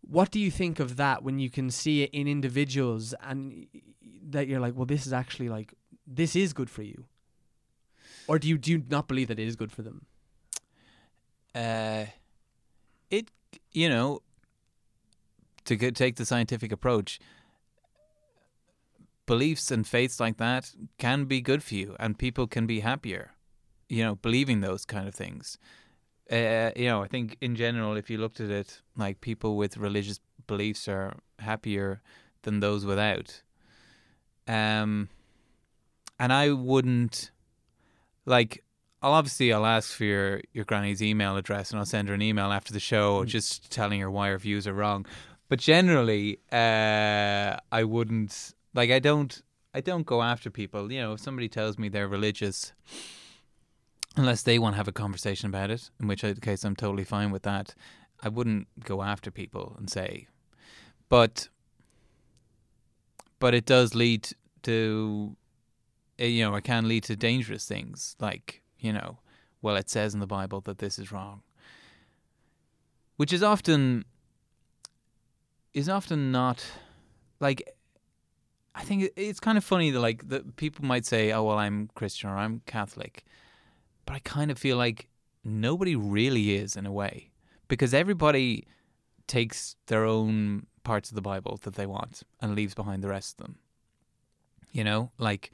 What do you think of that when you can see it in individuals and that you're like, well, this is actually like, this is good for you? Or do you not believe that it is good for them? It, you know, to take the scientific approach, beliefs and faiths like that can be good for you, and people can be happier, you know, believing those kind of things. You know, I think in general, if you looked at it, like, people with religious beliefs are happier than those without. And I wouldn't... Like, I'll ask for your granny's email address, and I'll send her an email after the show just telling her why her views are wrong. But generally, I wouldn't, like, I don't go after people. You know, if somebody tells me they're religious, unless they want to have a conversation about it, in which case I'm totally fine with that. I wouldn't go after people and say, but it does lead to, you know, it can lead to dangerous things, like, you know, well, it says in the Bible that this is wrong, which is often not, like, I think it's kind of funny that, like, that people might say, oh, well, I'm Christian or I'm Catholic, but I kind of feel like nobody really is, in a way, because everybody takes their own parts of the Bible that they want and leaves behind the rest of them. You know, like,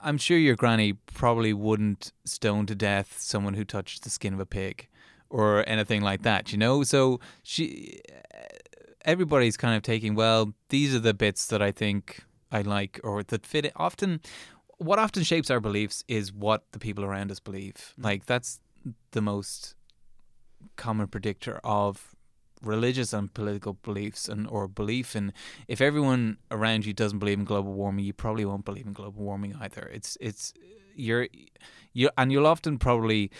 I'm sure your granny probably wouldn't stone to death someone who touched the skin of a pig or anything like that, you know? So everybody's kind of taking, well, these are the bits that I think I like or that fit it. Often, what often shapes our beliefs is what the people around us believe. Like, that's the most common predictor of religious and political beliefs and or belief in. If everyone around you doesn't believe in global warming, you probably won't believe in global warming either. You'll often probably,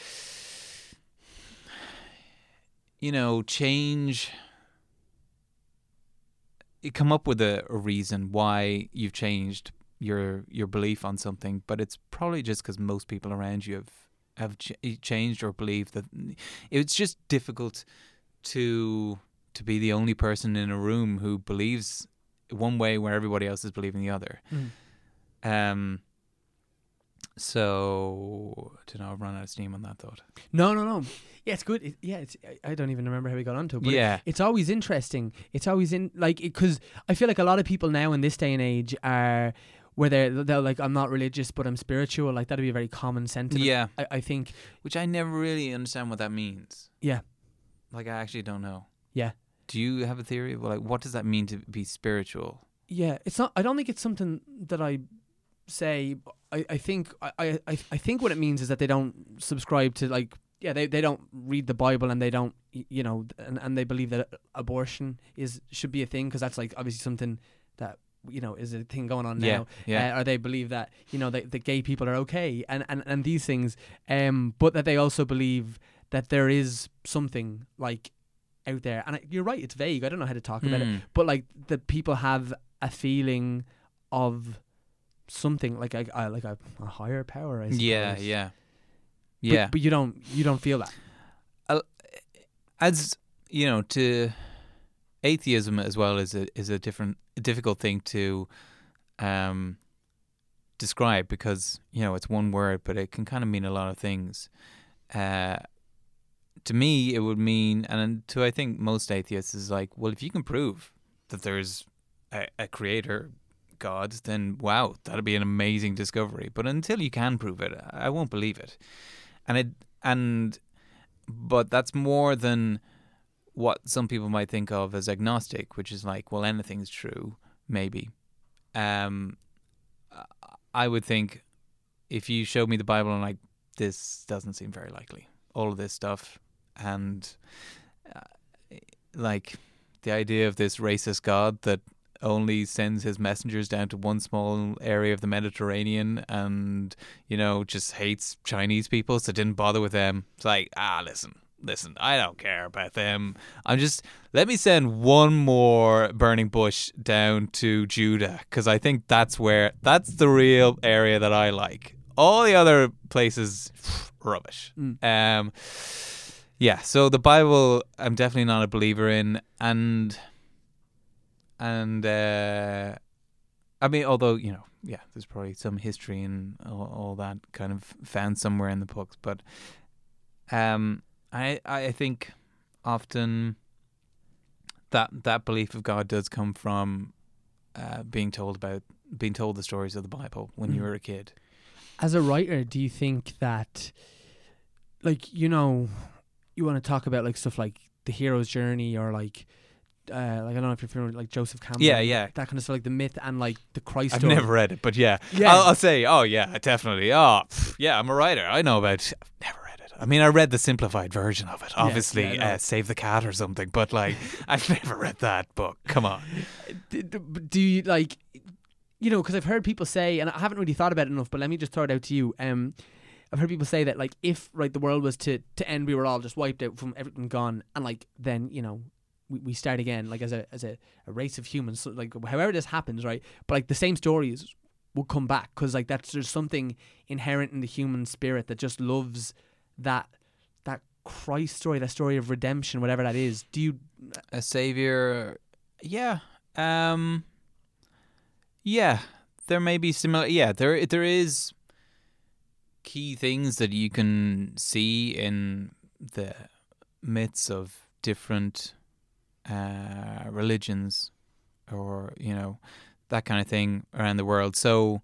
you know, change. You come up with a reason why you've changed your belief on something, but it's probably just because most people around you have changed or believe that. It's just difficult to be the only person in a room who believes one way where everybody else is believing the other. So I don't know, I've run out of steam on that thought. No. Yeah, it's good. I don't even remember how we got onto it. But yeah, it's always interesting. It's always in, like, because I feel like a lot of people now in this day and age are, where they're like, I'm not religious, but I'm spiritual. Like, that'd be a very common sentiment. Yeah, I think, which I never really understand what that means. Yeah. Like, I actually don't know. Yeah. Do you have a theory of, like, what does that mean to be spiritual? Yeah, it's not. I don't think it's something that I say. I think what it means is that they don't subscribe to, like, yeah, they don't read the Bible, and they don't, you know, and they believe that abortion should be a thing, because that's, like, obviously something that, you know, is a thing going on now. Yeah. Or they believe that, you know, the gay people are okay and these things, but that they also believe that there is something, like, out there. And you're right, it's vague. I don't know how to talk about it. But, like, that people have a feeling of something, like a higher power, I suppose. Yeah. But you don't feel that. As you know, to atheism as well is a difficult thing to describe, because, you know, it's one word, but it can kind of mean a lot of things. To me, it would mean, and to I think most atheists, is like, well, if you can prove that there's a creator God, then wow, that'd be an amazing discovery. But until you can prove it, I won't believe it. But that's more than what some people might think of as agnostic, which is like, well, anything's true, maybe. I would think, if you showed me the Bible, I'm like, this doesn't seem very likely. All of this stuff, and like the idea of this racist God that only sends his messengers down to one small area of the Mediterranean, and, you know, just hates Chinese people, so didn't bother with them. It's like, listen, I don't care about them. Let me send one more burning bush down to Judah, because I think that's the real area that I like. All the other places, rubbish. Yeah, so the Bible, I'm definitely not a believer in, and I mean, although, you know, yeah, there's probably some history and all that kind of found somewhere in the books, but I think often that belief of God does come from being told the stories of the Bible when you were a kid. As a writer, do you think that, like, you know, you want to talk about, like, stuff like the hero's journey, or like I don't know if you're familiar with, like, Joseph Campbell, that kind of stuff, like the myth and, like, the Christ. I've never read it, but I'll say, oh yeah, definitely. Oh yeah, I'm a writer. I know about it. I've never read it. I mean, I read the simplified version of it, obviously, Save the Cat or something, but like, I've never read that book. Come on. Do you like, you know, because I've heard people say, and I haven't really thought about it enough, but let me just throw it out to you. I've heard people say that, like, if the world was to end, we were all just wiped out from everything gone, and like then, you know, we start again, like as a race of humans, so, like however this happens, right? But like the same stories will come back because like there's something inherent in the human spirit that just loves that Christ story, that story of redemption, whatever that is. Do you a savior? Yeah, yeah. There may be similar. Yeah, there is. Key things that you can see in the myths of different religions, or you know, that kind of thing around the world. So,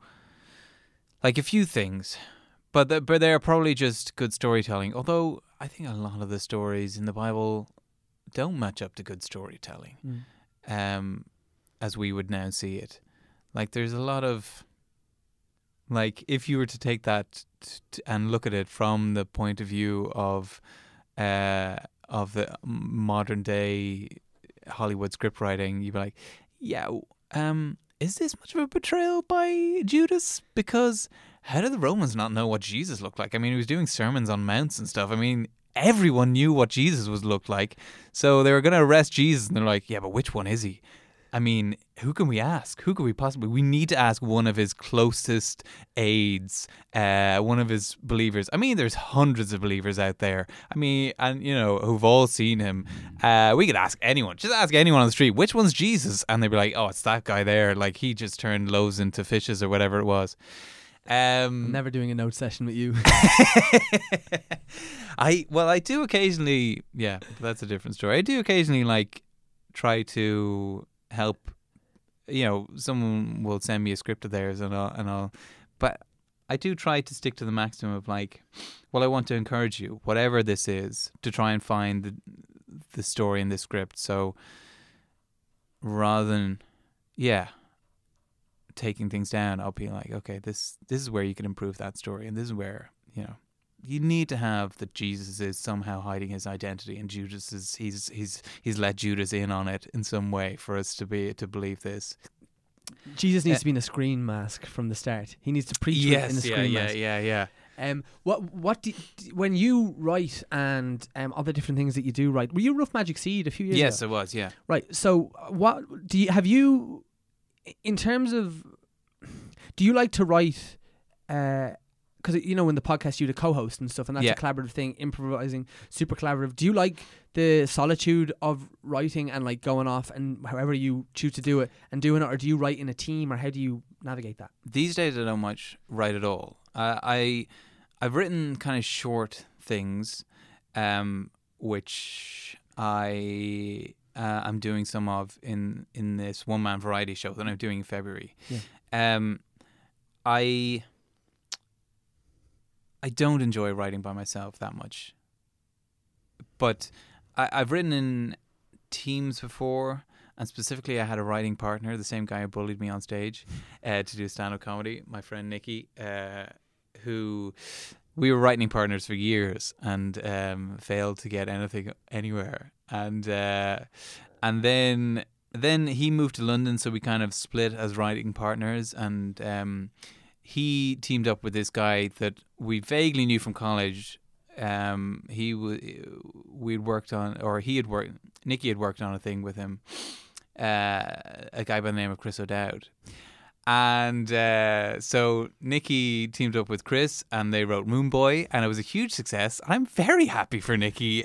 like a few things, but they're probably just good storytelling. Although I think a lot of the stories in the Bible don't match up to good storytelling, as we would now see it. Like there's a lot of like if you were to take that and look at it from the point of view of the modern day Hollywood script writing, you'd be like, yeah, is this much of a betrayal by Judas? Because how did the Romans not know what Jesus looked like? I mean, he was doing sermons on mounts and stuff. I mean, everyone knew what Jesus looked like. So they were going to arrest Jesus and they're like, yeah, but which one is he? I mean, who can we ask? Who could we possibly... We need to ask one of his closest aides, one of his believers. I mean, there's hundreds of believers out there. I mean, and, you know, who've all seen him. We could ask anyone. Just ask anyone on the street, which one's Jesus? And they'd be like, oh, it's that guy there. Like, he just turned loaves into fishes or whatever it was. I'm never doing a note session with you. I do occasionally... Yeah, that's a different story. I do occasionally, like, try to... help, you know, someone will send me a script of theirs and I'll, but I do try to stick to the maximum of like, well, I want to encourage you, whatever this is, to try and find the story in the script. So rather than, taking things down, I'll be like, okay, this is where you can improve that story, and this is where, you know, you need to have that Jesus is somehow hiding his identity, and Judas is he's let Judas in on it in some way for us to believe this. Jesus needs to be in a screen mask from the start. He needs to preach in a screen mask. Yeah. What do you, when you write and other different things that you do write? Were you Rough Magic Seed a few years ago? Yes, I was. Yeah. Right. So what do you have? You in terms of do you like to write? Because, you know, in the podcast, you the co-host and stuff, and that's a collaborative thing, improvising, super collaborative. Do you like the solitude of writing and, like, going off and however you choose to do it and doing it, or do you write in a team, or how do you navigate that? These days, I don't much write at all. I've written kind of short things, which I'm doing some of in this one-man variety show that I'm doing in February. Yeah. I don't enjoy writing by myself that much. But I've written in teams before, and specifically I had a writing partner, the same guy who bullied me on stage to do stand-up comedy, my friend Nicky, who we were writing partners for years and failed to get anything anywhere. And then he moved to London, so we kind of split as writing partners, and... he teamed up with this guy that we vaguely knew from college. Nicky had worked on a thing with him, a guy by the name of Chris O'Dowd. And so Nicky teamed up with Chris and they wrote Moone Boy, and it was a huge success. I'm very happy for Nicky.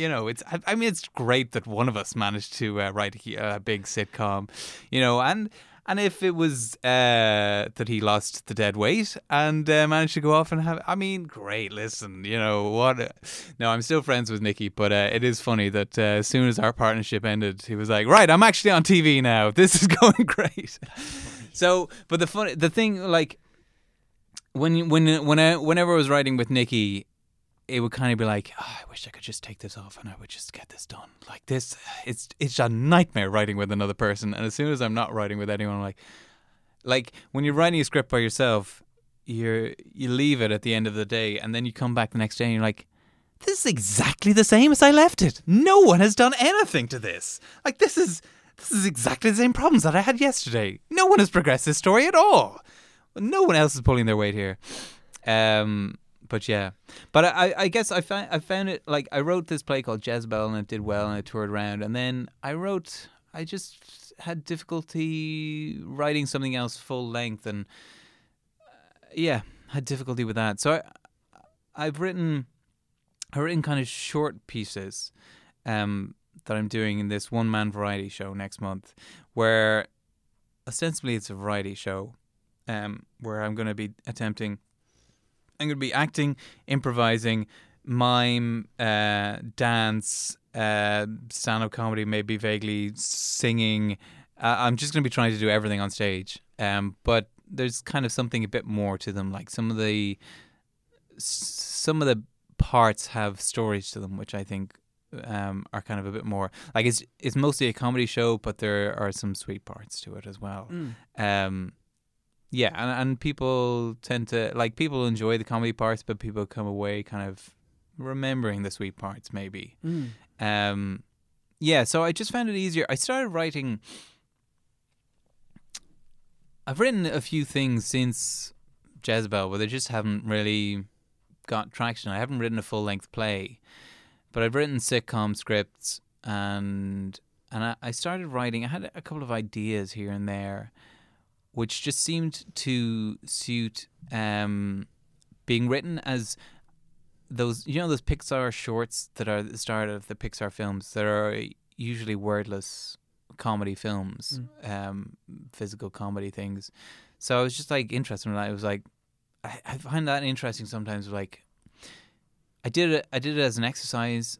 You know, it's great that one of us managed to write a big sitcom, you know, and if it was that he lost the dead weight and managed to go off and have... I mean, great, listen, you know, what... No, I'm still friends with Nicky, but it is funny that as soon as our partnership ended, he was like, right, I'm actually on TV now. This is going great. So, but the thing, like, whenever I was writing with Nicky, it would kind of be like, oh, I wish I could just take this off and I would just get this done. Like this, it's a nightmare writing with another person. And as soon as I'm not writing with anyone, I'm like when you're writing a script by yourself, you leave it at the end of the day, and then you come back the next day and you're like, this is exactly the same as I left it. No one has done anything to this. Like, this is exactly the same problems that I had yesterday. No one has progressed this story at all. No one else is pulling their weight here. But yeah. But I guess I found it, like, I wrote this play called Jezebel and it did well and it toured around. And then I just had difficulty writing something else full length and, had difficulty with that. So I've written kind of short pieces that I'm doing in this one-man variety show next month, where ostensibly it's a variety show where I'm going to be acting, improvising, mime, dance, stand-up comedy, maybe vaguely singing. I'm just going to be trying to do everything on stage. But there's kind of something a bit more to them. Like some of the parts have stories to them, which I think are kind of a bit more like it's mostly a comedy show, but there are some sweet parts to it as well. And people tend to people enjoy the comedy parts, but people come away kind of remembering the sweet parts maybe. So I just found it easier. I started writing. I've written a few things since Jezebel, but they just haven't really got traction. I haven't written a full-length play, but I've written sitcom scripts, and I started writing. I had a couple of ideas here and there, which just seemed to suit being written as those, those Pixar shorts that are the start of the Pixar films that are usually wordless comedy films, physical comedy things. So I was just interested in that. It was I find that interesting sometimes. I did it as an exercise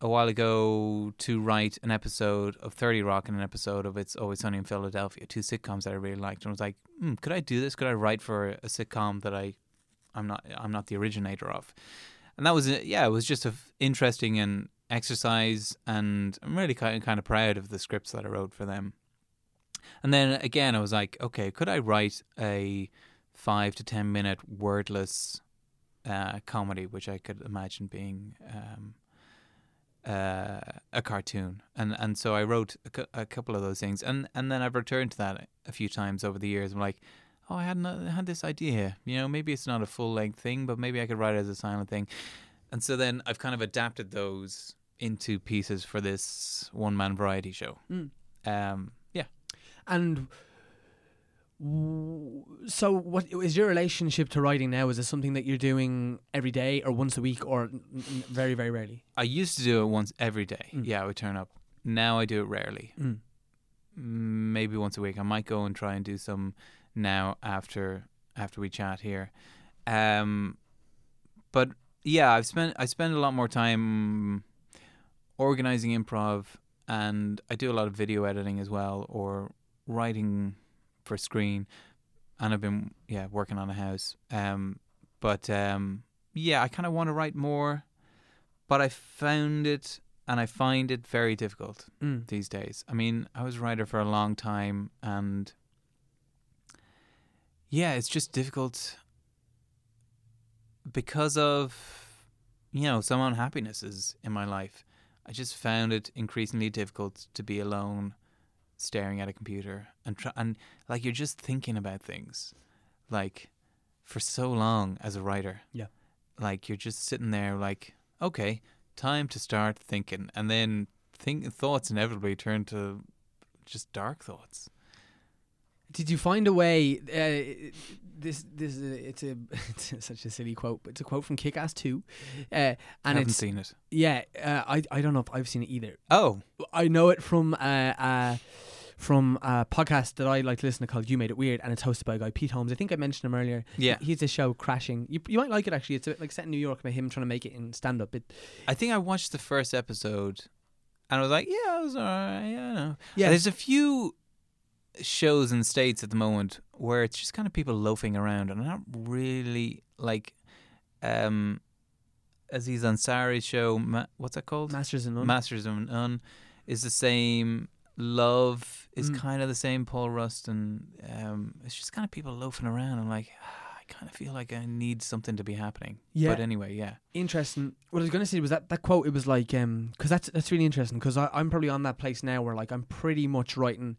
a while ago to write an episode of 30 Rock and an episode of It's Always Sunny in Philadelphia, two sitcoms that I really liked. And I was like, could I do this? Could I write for a sitcom that I'm not the originator of? And that was it was just an interesting and exercise. And I'm really kind of proud of the scripts that I wrote for them. And then again, I was like, okay, could I write a 5 to 10 minute wordless comedy, which I could imagine being a cartoon, and so I wrote a couple of those things, and then I've returned to that a few times over the years. I'm like, oh, I had this idea, maybe it's not a full length thing, but maybe I could write it as a silent thing, and so then I've kind of adapted those into pieces for this one man variety show. And so what is your relationship to writing now? Is it something that you're doing every day or once a week or very, very rarely? I used to do it once every day. Yeah, I would turn up. Now I do it rarely. Maybe once a week. I might go and try and do some now after we chat here. But yeah, I spend a lot more time organising improv, and I do a lot of video editing as well, or writing for screen, and I've been working on a house, but I kind of want to write more, but I found it and I find it very difficult these days. I mean, I was a writer for a long time, and it's just difficult because of some unhappinesses in my life. I just found it increasingly difficult to be alone staring at a computer and you're just thinking about things for so long as a writer. Yeah. You're just sitting there okay, time to start thinking, and then thoughts inevitably turn to just dark thoughts. Did you find a way, it's such a silly quote, but it's a quote from Kick-Ass 2. And I haven't seen it. Yeah, I don't know if I've seen it either. Oh. I know it from a podcast that I like to listen to called You Made It Weird, and it's hosted by a guy, Pete Holmes. I think I mentioned him earlier. Yeah. He's a show, Crashing. You might like it, actually. It's a bit set in New York by him trying to make it in stand-up. I think I watched the first episode, and I was like, yeah, it was all right, I don't know. Yeah. There's a few shows in States at the moment where it's just kind of people loafing around, and not really Aziz Ansari's show, what's that called? Masters and None. Masters and None is the same. Love is kind of the same. Paul Rust, and it's just kind of people loafing around. I'm like, I kind of feel like I need something to be happening. Yeah. But anyway, yeah. Interesting. What I was going to say was that quote, it was like, because that's really interesting, because I'm probably on that place now where like I'm pretty much writing,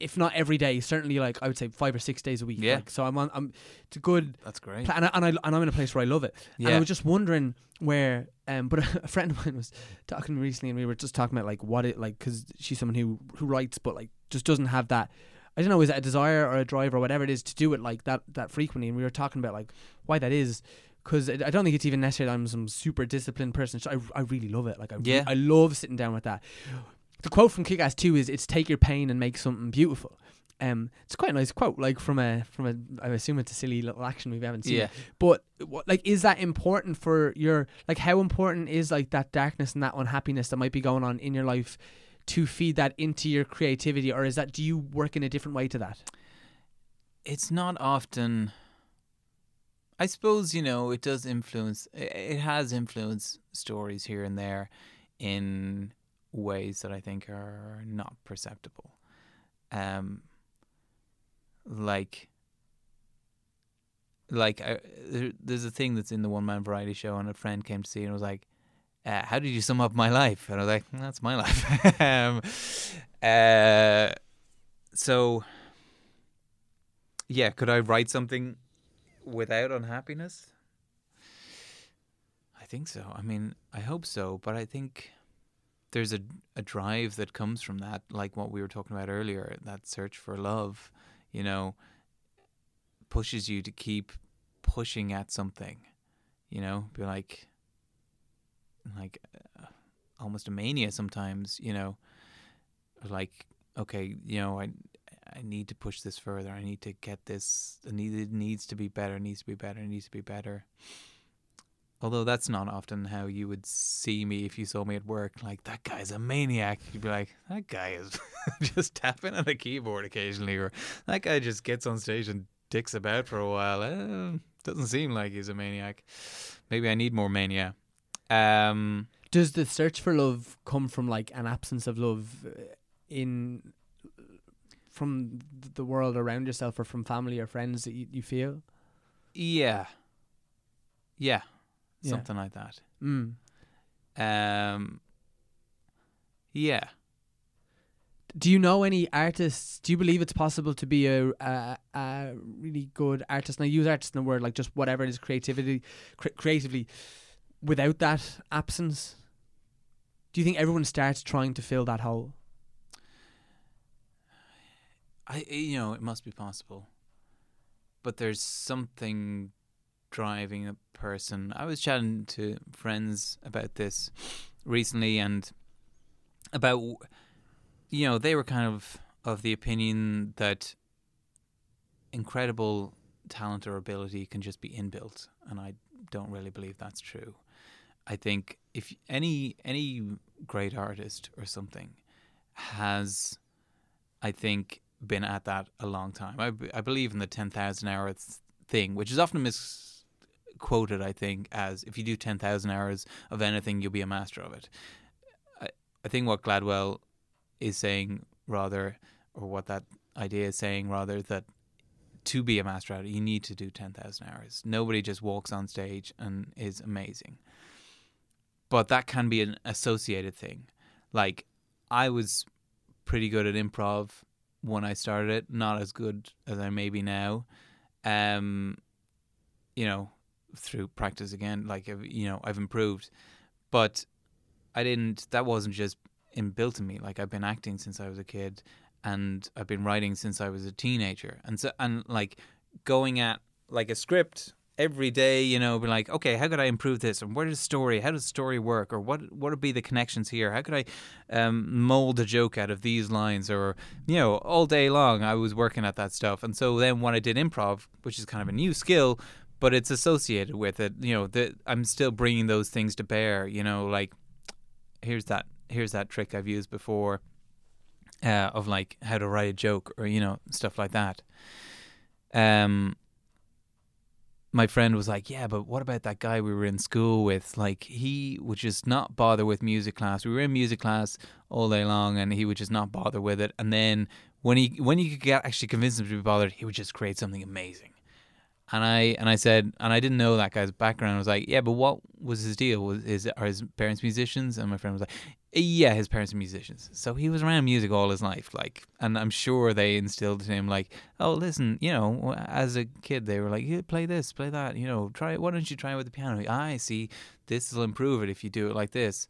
if not every day, certainly like I would say 5 or 6 days a week. Yeah. Like, so it's a good. That's great. And I'm in a place where I love it. Yeah. And I was just wondering where, but a friend of mine was talking recently, and we were just talking about like what it like, because she's someone who writes, but like just doesn't have that. I don't know, is it a desire or a drive or whatever it is to do it like that frequently? And we were talking about like why that is, because I don't think it's even necessary that I'm some super disciplined person. I really love it. Like I love sitting down with that. The quote from Kick-Ass 2 is, "It's take your pain and make something beautiful." It's quite a nice quote, like from a I assume it's a silly little action we haven't seen. Yeah. But like, is that important for your, like, how important is like that darkness and that unhappiness that might be going on in your life to feed that into your creativity, or is that, do you work in a different way to that? It's not often, I suppose, you know, it does influence, it has influenced stories here and there in ways that I think are not perceptible. There's a thing that's in the One Man Variety Show, and a friend came to see it and was like, how did you sum up my life? And I was like, that's my life. Could I write something without unhappiness? I think so. I mean, I hope so, but I think there's a drive that comes from that, like what we were talking about earlier, that search for love, you know, pushes you to keep pushing at something, you know, be like almost a mania sometimes, you know, like, okay, you know, I need to push this further. I need to get this. It needs to be better. It needs to be better. It needs to be better. Although that's not often how you would see me if you saw me at work. Like, that guy's a maniac. You'd be like, that guy is just tapping on a keyboard occasionally, or that guy just gets on stage and dicks about for a while. Doesn't seem like he's a maniac. Maybe I need more mania. Does the search for love come from like an absence of love from the world around yourself, or from family or friends that you feel? Yeah. Something like that. Mm. Yeah. Do you know any artists? Do you believe it's possible to be a really good artist? And I use artist in the word like just whatever it is, creatively. Without that absence, do you think everyone starts trying to fill that hole? It must be possible. But there's something driving a person. I was chatting to friends about this recently, and about, you know, they were kind of the opinion that incredible talent or ability can just be inbuilt. And I don't really believe that's true. I think if any great artist or something has, I think, been at that a long time. I believe in the 10,000 hour thing, which is often misquoted, I think, as if you do 10,000 hours of anything, you'll be a master of it. I think what Gladwell is saying rather, or what that idea is saying rather, that to be a master at it, you need to do 10,000 hours. Nobody just walks on stage and is amazing. But that can be an associated thing. Like, I was pretty good at improv when I started it, not as good as I may be now. You know, through practice again, like, you know, I've improved. But that wasn't just inbuilt in me. Like, I've been acting since I was a kid, and I've been writing since I was a teenager. And so, and like going at like a script every day, you know, be like, okay, how could I improve this? And how does story work? Or what would be the connections here? How could I mold a joke out of these lines? Or, you know, all day long I was working at that stuff. And so then when I did improv, which is kind of a new skill, but it's associated with it, you know, I'm still bringing those things to bear, you know, like here's that trick I've used before. Of like how to write a joke, or, you know, stuff like that. My friend was like, yeah, but what about that guy we were in school with? Like, he would just not bother with music class. We were in music class all day long, and he would just not bother with it. And then when you could actually convince him to be bothered, he would just create something amazing. And I said, and I didn't know that guy's background. I was like, yeah, but what was his deal? Are his parents musicians? And my friend was like, yeah, his parents are musicians. So he was around music all his life, like, and I'm sure they instilled in him, like, oh, listen, you know, as a kid, they were like, yeah, play this, play that, you know, try it. Why don't you try it with the piano? I see, this will improve it if you do it like this.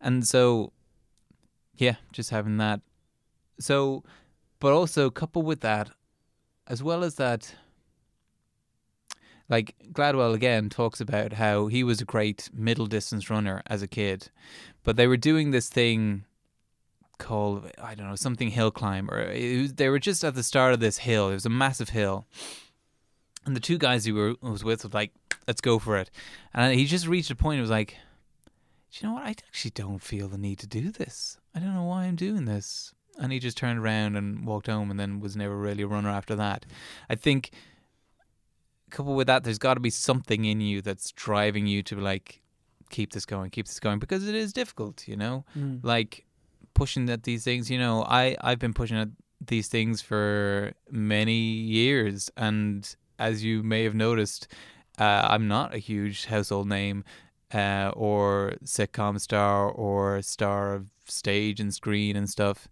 And so, yeah, just having that. So, but also coupled with that, as well as that, like Gladwell again talks about how he was a great middle distance runner as a kid, but they were doing this thing called, I don't know, something hill climb, or they were just at the start of this hill. It was a massive hill, and the two guys he was with were like, "Let's go for it," and he just reached a point. It was like, do you know what? I actually don't feel the need to do this. I don't know why I'm doing this. And he just turned around and walked home, and then was never really a runner after that. I think, coupled with that, there's got to be something in you that's driving you to, like, keep this going, because it is difficult, you know? Mm. Like, pushing at these things, you know, I've been pushing at these things for many years, and as you may have noticed, I'm not a huge household name or sitcom star or star of stage and screen and stuff.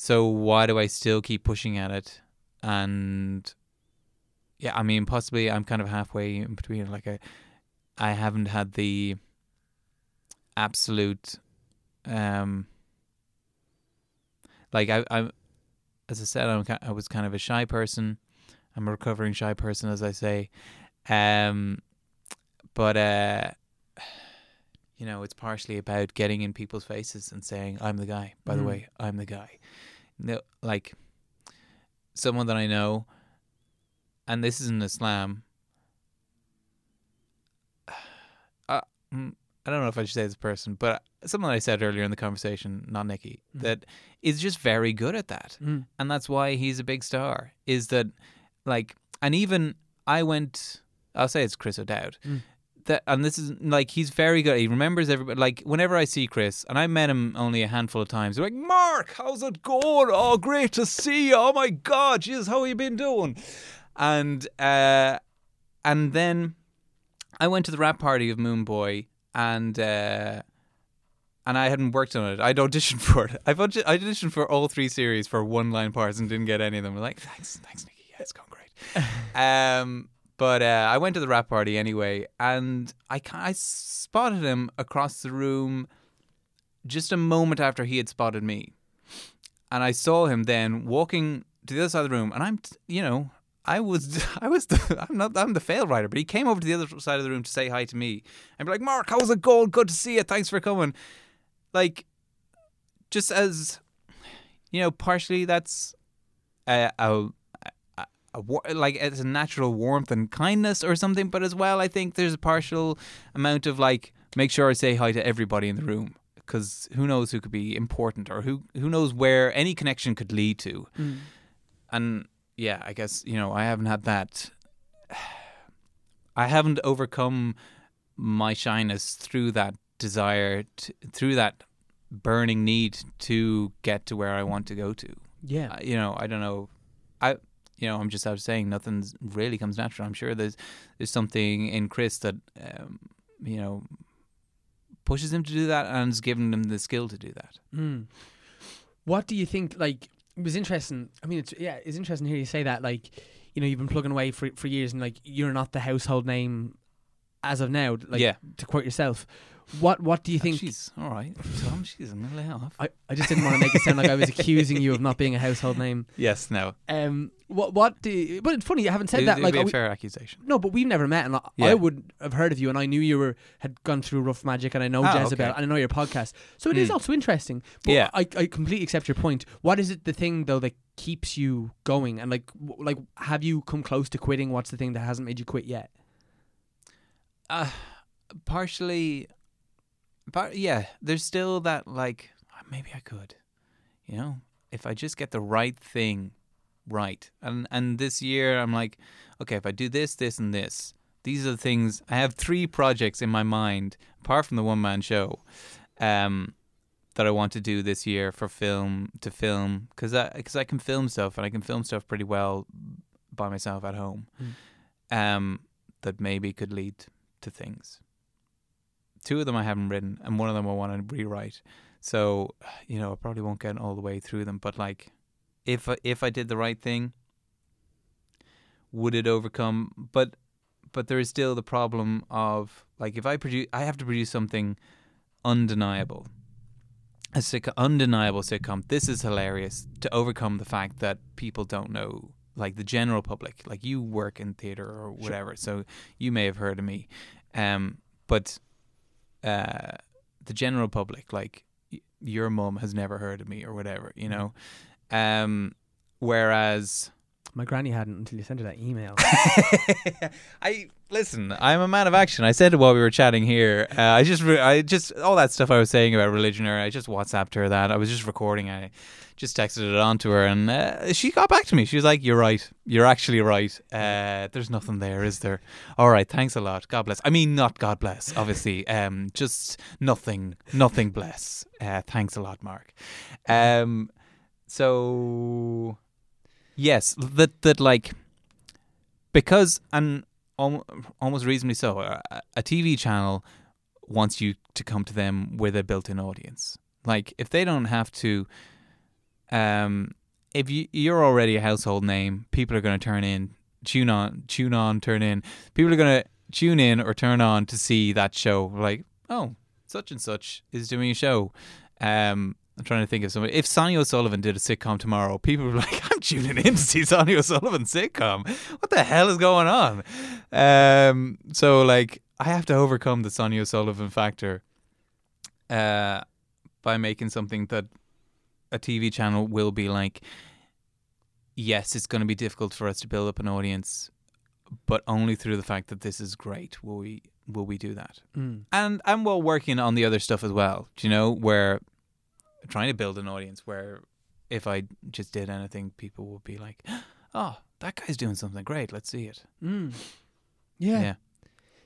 So why do I still keep pushing at it? And... yeah, I mean, possibly I'm kind of halfway in between. Like, I haven't had the absolute, like, I, as I said, I was kind of a shy person. I'm a recovering shy person, as I say. But you know, it's partially about getting in people's faces and saying, "I'm the guy." By the way, I'm the guy. No, like, someone that I know. And this isn't a slam. I don't know if I should say this person, but someone I said earlier in the conversation, not Nicky, that is just very good at that. Mm. And that's why he's a big star, is that, like, and even I'll say it's Chris O'Dowd. Mm. That, and this is, like, he's very good. He remembers everybody. Like, whenever I see Chris, and I met him only a handful of times, they're like, "Mark, how's it going? Oh, great to see you. Oh, my God. Jesus, how have you been doing?" And then I went to the rap party of Moone Boy, and I hadn't worked on it. I'd auditioned for it. I auditioned for all three series for one-line parts and didn't get any of them. I was like, thanks, Nicky. Yeah, it's gone great. But I went to the rap party anyway, and I spotted him across the room just a moment after he had spotted me. And I saw him then walking to the other side of the room, and I'm the fail writer, but he came over to the other side of the room to say hi to me and be like, "Mark, how's it going? Good to see you. Thanks for coming." Like, just as, you know, partially that's like, it's a natural warmth and kindness or something, but as well, I think there's a partial amount of, like, make sure I say hi to everybody in the room, because who knows who could be important, or who knows where any connection could lead to. Mm. And... yeah, I guess, you know, I haven't had that. I haven't overcome my shyness through that desire, through that burning need to get to where I want to go to. Yeah. You know, I don't know. I'm just out saying nothing really comes natural. I'm sure there's something in Chris that, you know, pushes him to do that and has given him the skill to do that. Mm. What do you think, like... it was interesting. I mean, it's interesting to hear you say that. Like, you know, you've been plugging away for years, and, like, you're not the household name as of now. Like, yeah. To quote yourself, what do you think? She's all right, Tom. She's a middle half. I just didn't want to make it sound like I was accusing you of not being a household name. Yes, no. But it's funny you haven't said that. It would be a fair accusation. No, but we've never met, and I would have heard of you, and I knew you had gone through Rough Magic, and I know Jezebel, okay. And I know your podcast. So it is also interesting. But yeah. I completely accept your point. What is it? The thing though that keeps you going, and like, have you come close to quitting? What's the thing that hasn't made you quit yet? Partially, but yeah, there's still that, like, maybe I could, you know, if I just get the right thing right. And this year I'm like, okay, if I do this, this, and this, these are the things. I have 3 projects in my mind, apart from the one-man show, that I want to do this year for film, because I can film stuff, and I can film stuff pretty well by myself at home. that maybe could lead to things. Two of them I haven't written, and one of them I want to rewrite. So, you know, I probably won't get all the way through them. But, like, if I did the right thing, would it overcome? But there is still the problem of, like, if I produce, I have to produce something undeniable. A undeniable sitcom. This is hilarious, to overcome the fact that people don't know, like the general public. Like, you work in theatre or whatever, sure. So you may have heard of me, but the general public, like your mum has never heard of me or whatever, you know. Whereas my granny hadn't until you sent her that email. Listen, I'm a man of action. I said it while we were chatting here. I just all that stuff I was saying about religion, or I just WhatsApped her that. I was just recording. I just texted it on to her, and she got back to me. She was like, "You're right. You're actually right. There's nothing there, is there? All right. Thanks a lot. God bless." I mean, not God bless, obviously. Just nothing bless. Thanks a lot, Mark. So yes, that like, because and almost reasonably so, a TV channel wants you to come to them with a built-in audience. Like, if they don't have to, if you're already a household name, people are going to tune in. People are going to tune in or turn on to see that show. Like, oh, such and such is doing a show. I'm trying to think of somebody. If Sonny O'Sullivan did a sitcom tomorrow, people would be like, I'm tuning in to see Sonny O'Sullivan's sitcom. What the hell is going on? So, like, I have to overcome the Sonny O'Sullivan factor by making something that a TV channel will be like, yes, it's going to be difficult for us to build up an audience, but only through the fact that this is great will we do that. Mm. And while working on the other stuff as well, do you know, where... trying to build an audience where if I just did anything, people would be like, oh, that guy's doing something great. Let's see it. Mm. Yeah.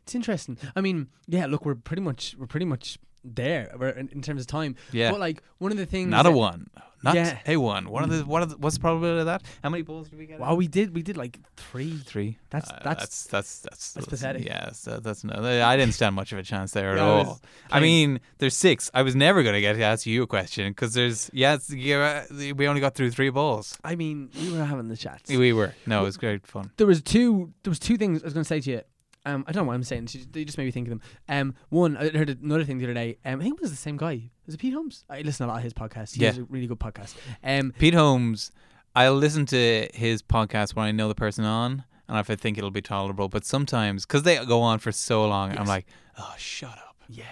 It's interesting. I mean, yeah, look, we're pretty much there. We're in terms of time. Yeah. But like one of the things... Not a one. Not a one. What's the probability of that? How many balls did we get? Well, we did like three. That's pathetic. Yeah, that's no. I didn't stand much of a chance there at all. I mean, there's six. I was never going to get to ask you a question because we only got through three balls. I mean, we were having the chats. We were. No, it was great fun. There was two things I was going to say to you. I don't know what I'm saying. You just made me think of them. One, I heard another thing the other day. I think it was the same guy. Was it Pete Holmes? I listen to a lot of his podcasts. He has a really good podcast. Pete Holmes, I'll listen to his podcast when I know the person on, and if I think it'll be tolerable. But sometimes, because they go on for so long, yes. I'm like, oh, shut up. Yeah.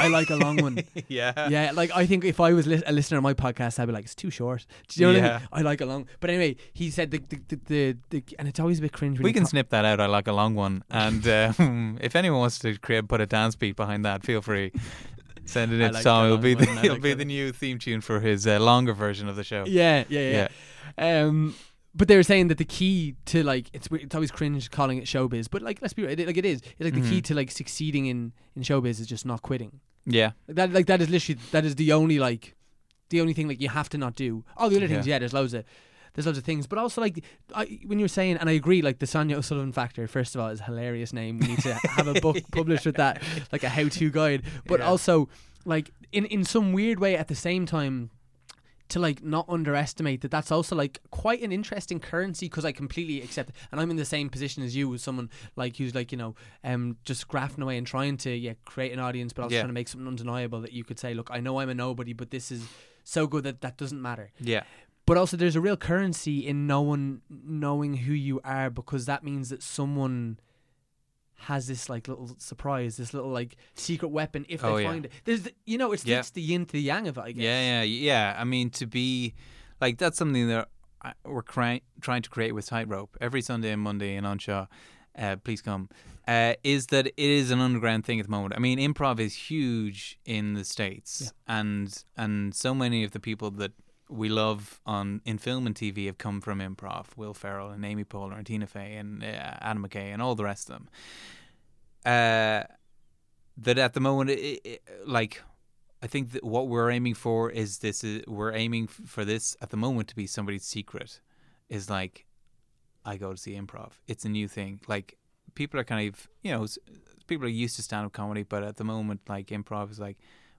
I like a long one. Yeah. Like, I think if I was a listener of my podcast, I'd be like, it's too short. Do you know what I mean? I like a long. But anyway, he said and it's always a bit cringe. We can snip that out. I like a long one. And if anyone wants to put a dance beat behind that, feel free. Send it in to Tom. It'll be the new theme tune for his longer version of the show. Yeah. But they were saying that the key to, like, it's always cringe calling it showbiz, but, like, let's be right, like, it is. It's like the key to, like, succeeding in showbiz is just not quitting. Yeah. That is the only thing, like, you have to not do. All the other things, there's loads of things, but also, like, when you were saying, and I agree, like, the Sonia O'Sullivan factor, first of all, is a hilarious name. We need to have a book published with that, like a how-to guide, but also, like, in some weird way at the same time, to, like, not underestimate that's also, like, quite an interesting currency, because I completely accept it. And I'm in the same position as you, with someone like who's, like, you know, just grafting away and trying to create an audience, but also trying to make something undeniable that you could say, look, I know I'm a nobody, but this is so good that doesn't matter. Yeah. But also there's a real currency in no one knowing who you are, because that means that someone has this, like, little surprise, this little, like, secret weapon if they find it. There's it's the yin to the yang of it, I guess. I mean, to be like, that's something that we're trying to create with Tightrope every Sunday and Monday in Onshaw. Please come. Is that it is an underground thing at the moment. I mean, improv is huge in the States, and so many of the people that we love in film and TV have come from improv. Will Ferrell and Amy Poehler and Tina Fey and Adam McKay and all the rest of them. That at the moment, like, I think that what we're aiming for is this. We're aiming for this at the moment to be somebody's secret. Is like, I go to see improv. It's a new thing. Like, people are kind of, you know, people are used to stand-up comedy, but at the moment, like, improv is like,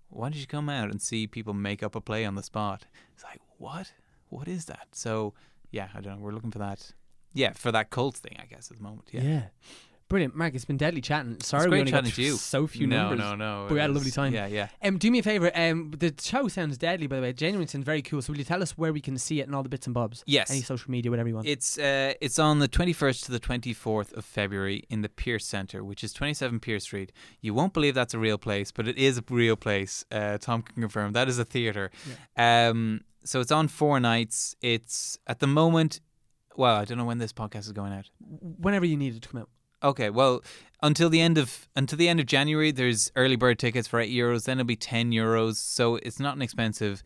why don't you come out and see people make up a play on the spot? It's like, what? What is that? So, yeah, I don't know. We're looking for that. Yeah, for that cult thing, I guess, at the moment. Yeah. Brilliant. Mark, it's been deadly chatting. Sorry we only got so few numbers. No. But we had a lovely time. Yeah. Do me a favour. The show sounds deadly, by the way. Genuinely sounds very cool. So will you tell us where we can see it and all the bits and bobs? Yes. Any social media, whatever you want. It's on the 21st to the 24th of February in the Pierce Centre, which is 27 Pierce Street. You won't believe that's a real place, but it is a real place. Tom can confirm. That is a theatre. Yeah. So it's on 4 nights. It's, at the moment, well, I don't know when this podcast is going out. Whenever you need it to come out. Okay, well, until the end of January, there's early bird tickets for €8. Then it'll be €10. So it's not inexpensive.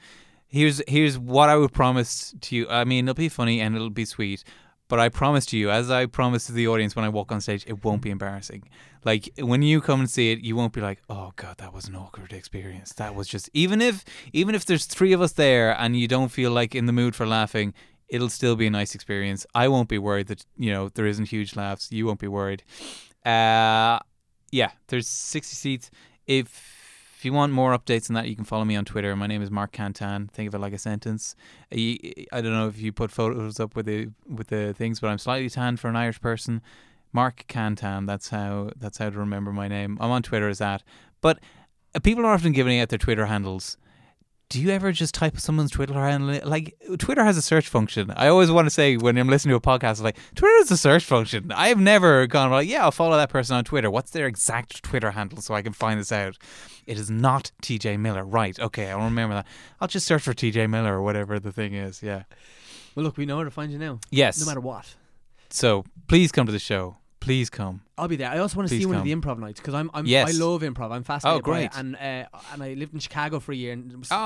Here's what I would promise to you. I mean, it'll be funny and it'll be sweet, but I promise to you, as I promise to the audience when I walk on stage, it won't be embarrassing. Like, when you come and see it, you won't be like, oh God, that was an awkward experience. That was just, even if there's 3 of us there and you don't feel like in the mood for laughing, it'll still be a nice experience. I won't be worried that, you know, there isn't huge laughs. You won't be worried. Yeah, there's 60 seats. If you want more updates on that, you can follow me on Twitter. My name is Mark Cantan. Think of it like a sentence. I don't know if you put photos up with the things, but I'm slightly tanned for an Irish person. Mark Cantan. That's how to remember my name. I'm on Twitter as that. But people are often giving out their Twitter handles. Do you ever just type someone's Twitter handle? Like, Twitter has a search function. I always want to say when I'm listening to a podcast, I'm like, Twitter has a search function. I've never gone, like, yeah, I'll follow that person on Twitter. What's their exact Twitter handle so I can find this out? It is not TJ Miller. Right. Okay, I'll remember that. I'll just search for TJ Miller or whatever the thing is. Yeah. Well, look, we know where to find you now. Yes. No matter what. So please come to the show. Please come. I'll be there. I also want to see one of the improv nights because yes. I love improv. I'm fascinated by it. And I lived in Chicago for a year and spent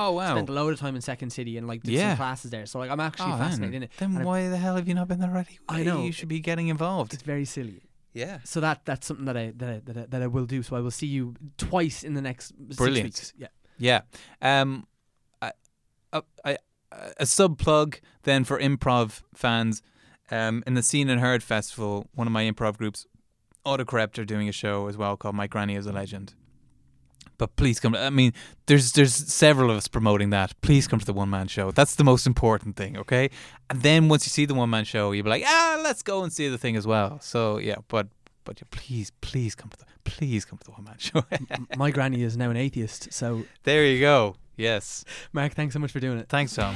a load of time in Second City and like did some classes there. So like I'm actually fascinated in it. Then why the hell have you not been there already? I know. You should be getting involved. It's very silly. Yeah. So that's something that I will do. So I will see you twice in the next 6 weeks. Yeah. A sub plug then for improv fans. In the Seen and Heard Festival, one of my improv groups, Autocorrector, are doing a show as well called My Granny is a Legend. But please come. I mean, there's several of us promoting that. Please come to the one-man show. That's the most important thing, okay? And then once you see the one-man show, you'll be like, let's go and see the thing as well. So, yeah, but please come to the one-man show. My granny is now an atheist, so... There you go. Yes. Mark, thanks so much for doing it. Thanks, Tom.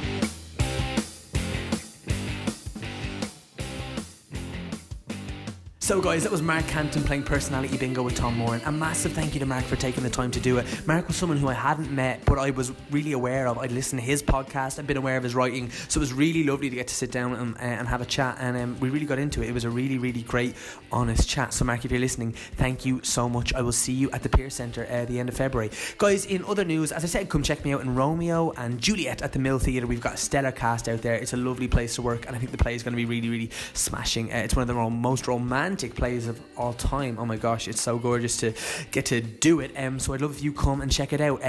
So guys, that was Mark Cantan playing Personality Bingo with Tom Moran. A massive thank you to Mark for taking the time to do it. Mark was someone who I hadn't met, but I was really aware of. I'd listened to his podcast, I'd been aware of his writing, so it was really lovely to get to sit down and have a chat, and we really got into it. It was a really, really great, honest chat. So Mark, if you're listening, thank you so much. I will see you at the Pierce Centre at the end of February. Guys, in other news, as I said, come check me out in Romeo and Juliet at the Mill Theatre. We've got a stellar cast out there. It's a lovely place to work, and I think the play is going to be really, really smashing. It's one of the most romantic plays of all time. Oh my gosh, it's so gorgeous to get to do it. So I'd love if you come and check it out.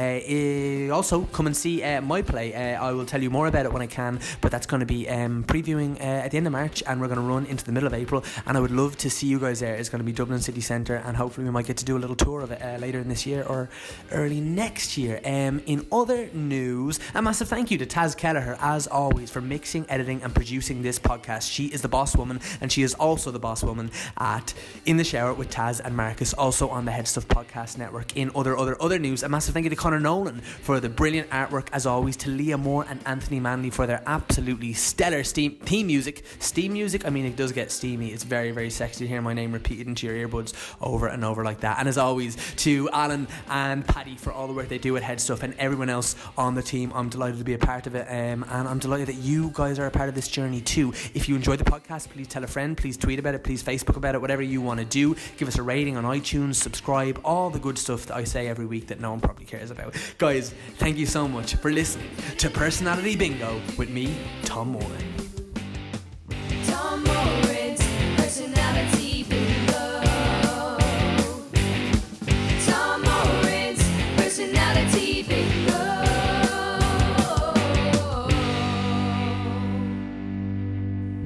Also come and see my play. I will tell you more about it when I can, but that's going to be previewing at the end of March, and we're going to run into the middle of April, and I would love to see you guys there. It's going to be Dublin City Centre, and hopefully we might get to do a little tour of it later in this year or early next year. In other news, a massive thank you to Taz Kelleher as always for mixing, editing and producing this podcast. She is the boss woman, and she is also the boss woman at In The Shower with Taz and Marcus, also on the Head Stuff Podcast Network. In other news, a massive thank you to Connor Nolan for the brilliant artwork as always, to Leah Moore and Anthony Manley for their absolutely stellar theme music. Steam music? I mean, it does get steamy. It's very, very sexy to hear my name repeated into your earbuds over and over like that. And as always, to Alan and Paddy for all the work they do at Head Stuff and everyone else on the team. I'm delighted to be a part of it, and I'm delighted that you guys are a part of this journey too. If you enjoyed the podcast, please tell a friend, please tweet about it, please Facebook about it, whatever you want to do. Give us a rating on iTunes, subscribe, all the good stuff that I say every week that no one probably cares about. Guys, thank you so much for listening to Personality Bingo with me, Tom Moran. Tom Moran's Personality Bingo. Tom Moran's Personality Bingo.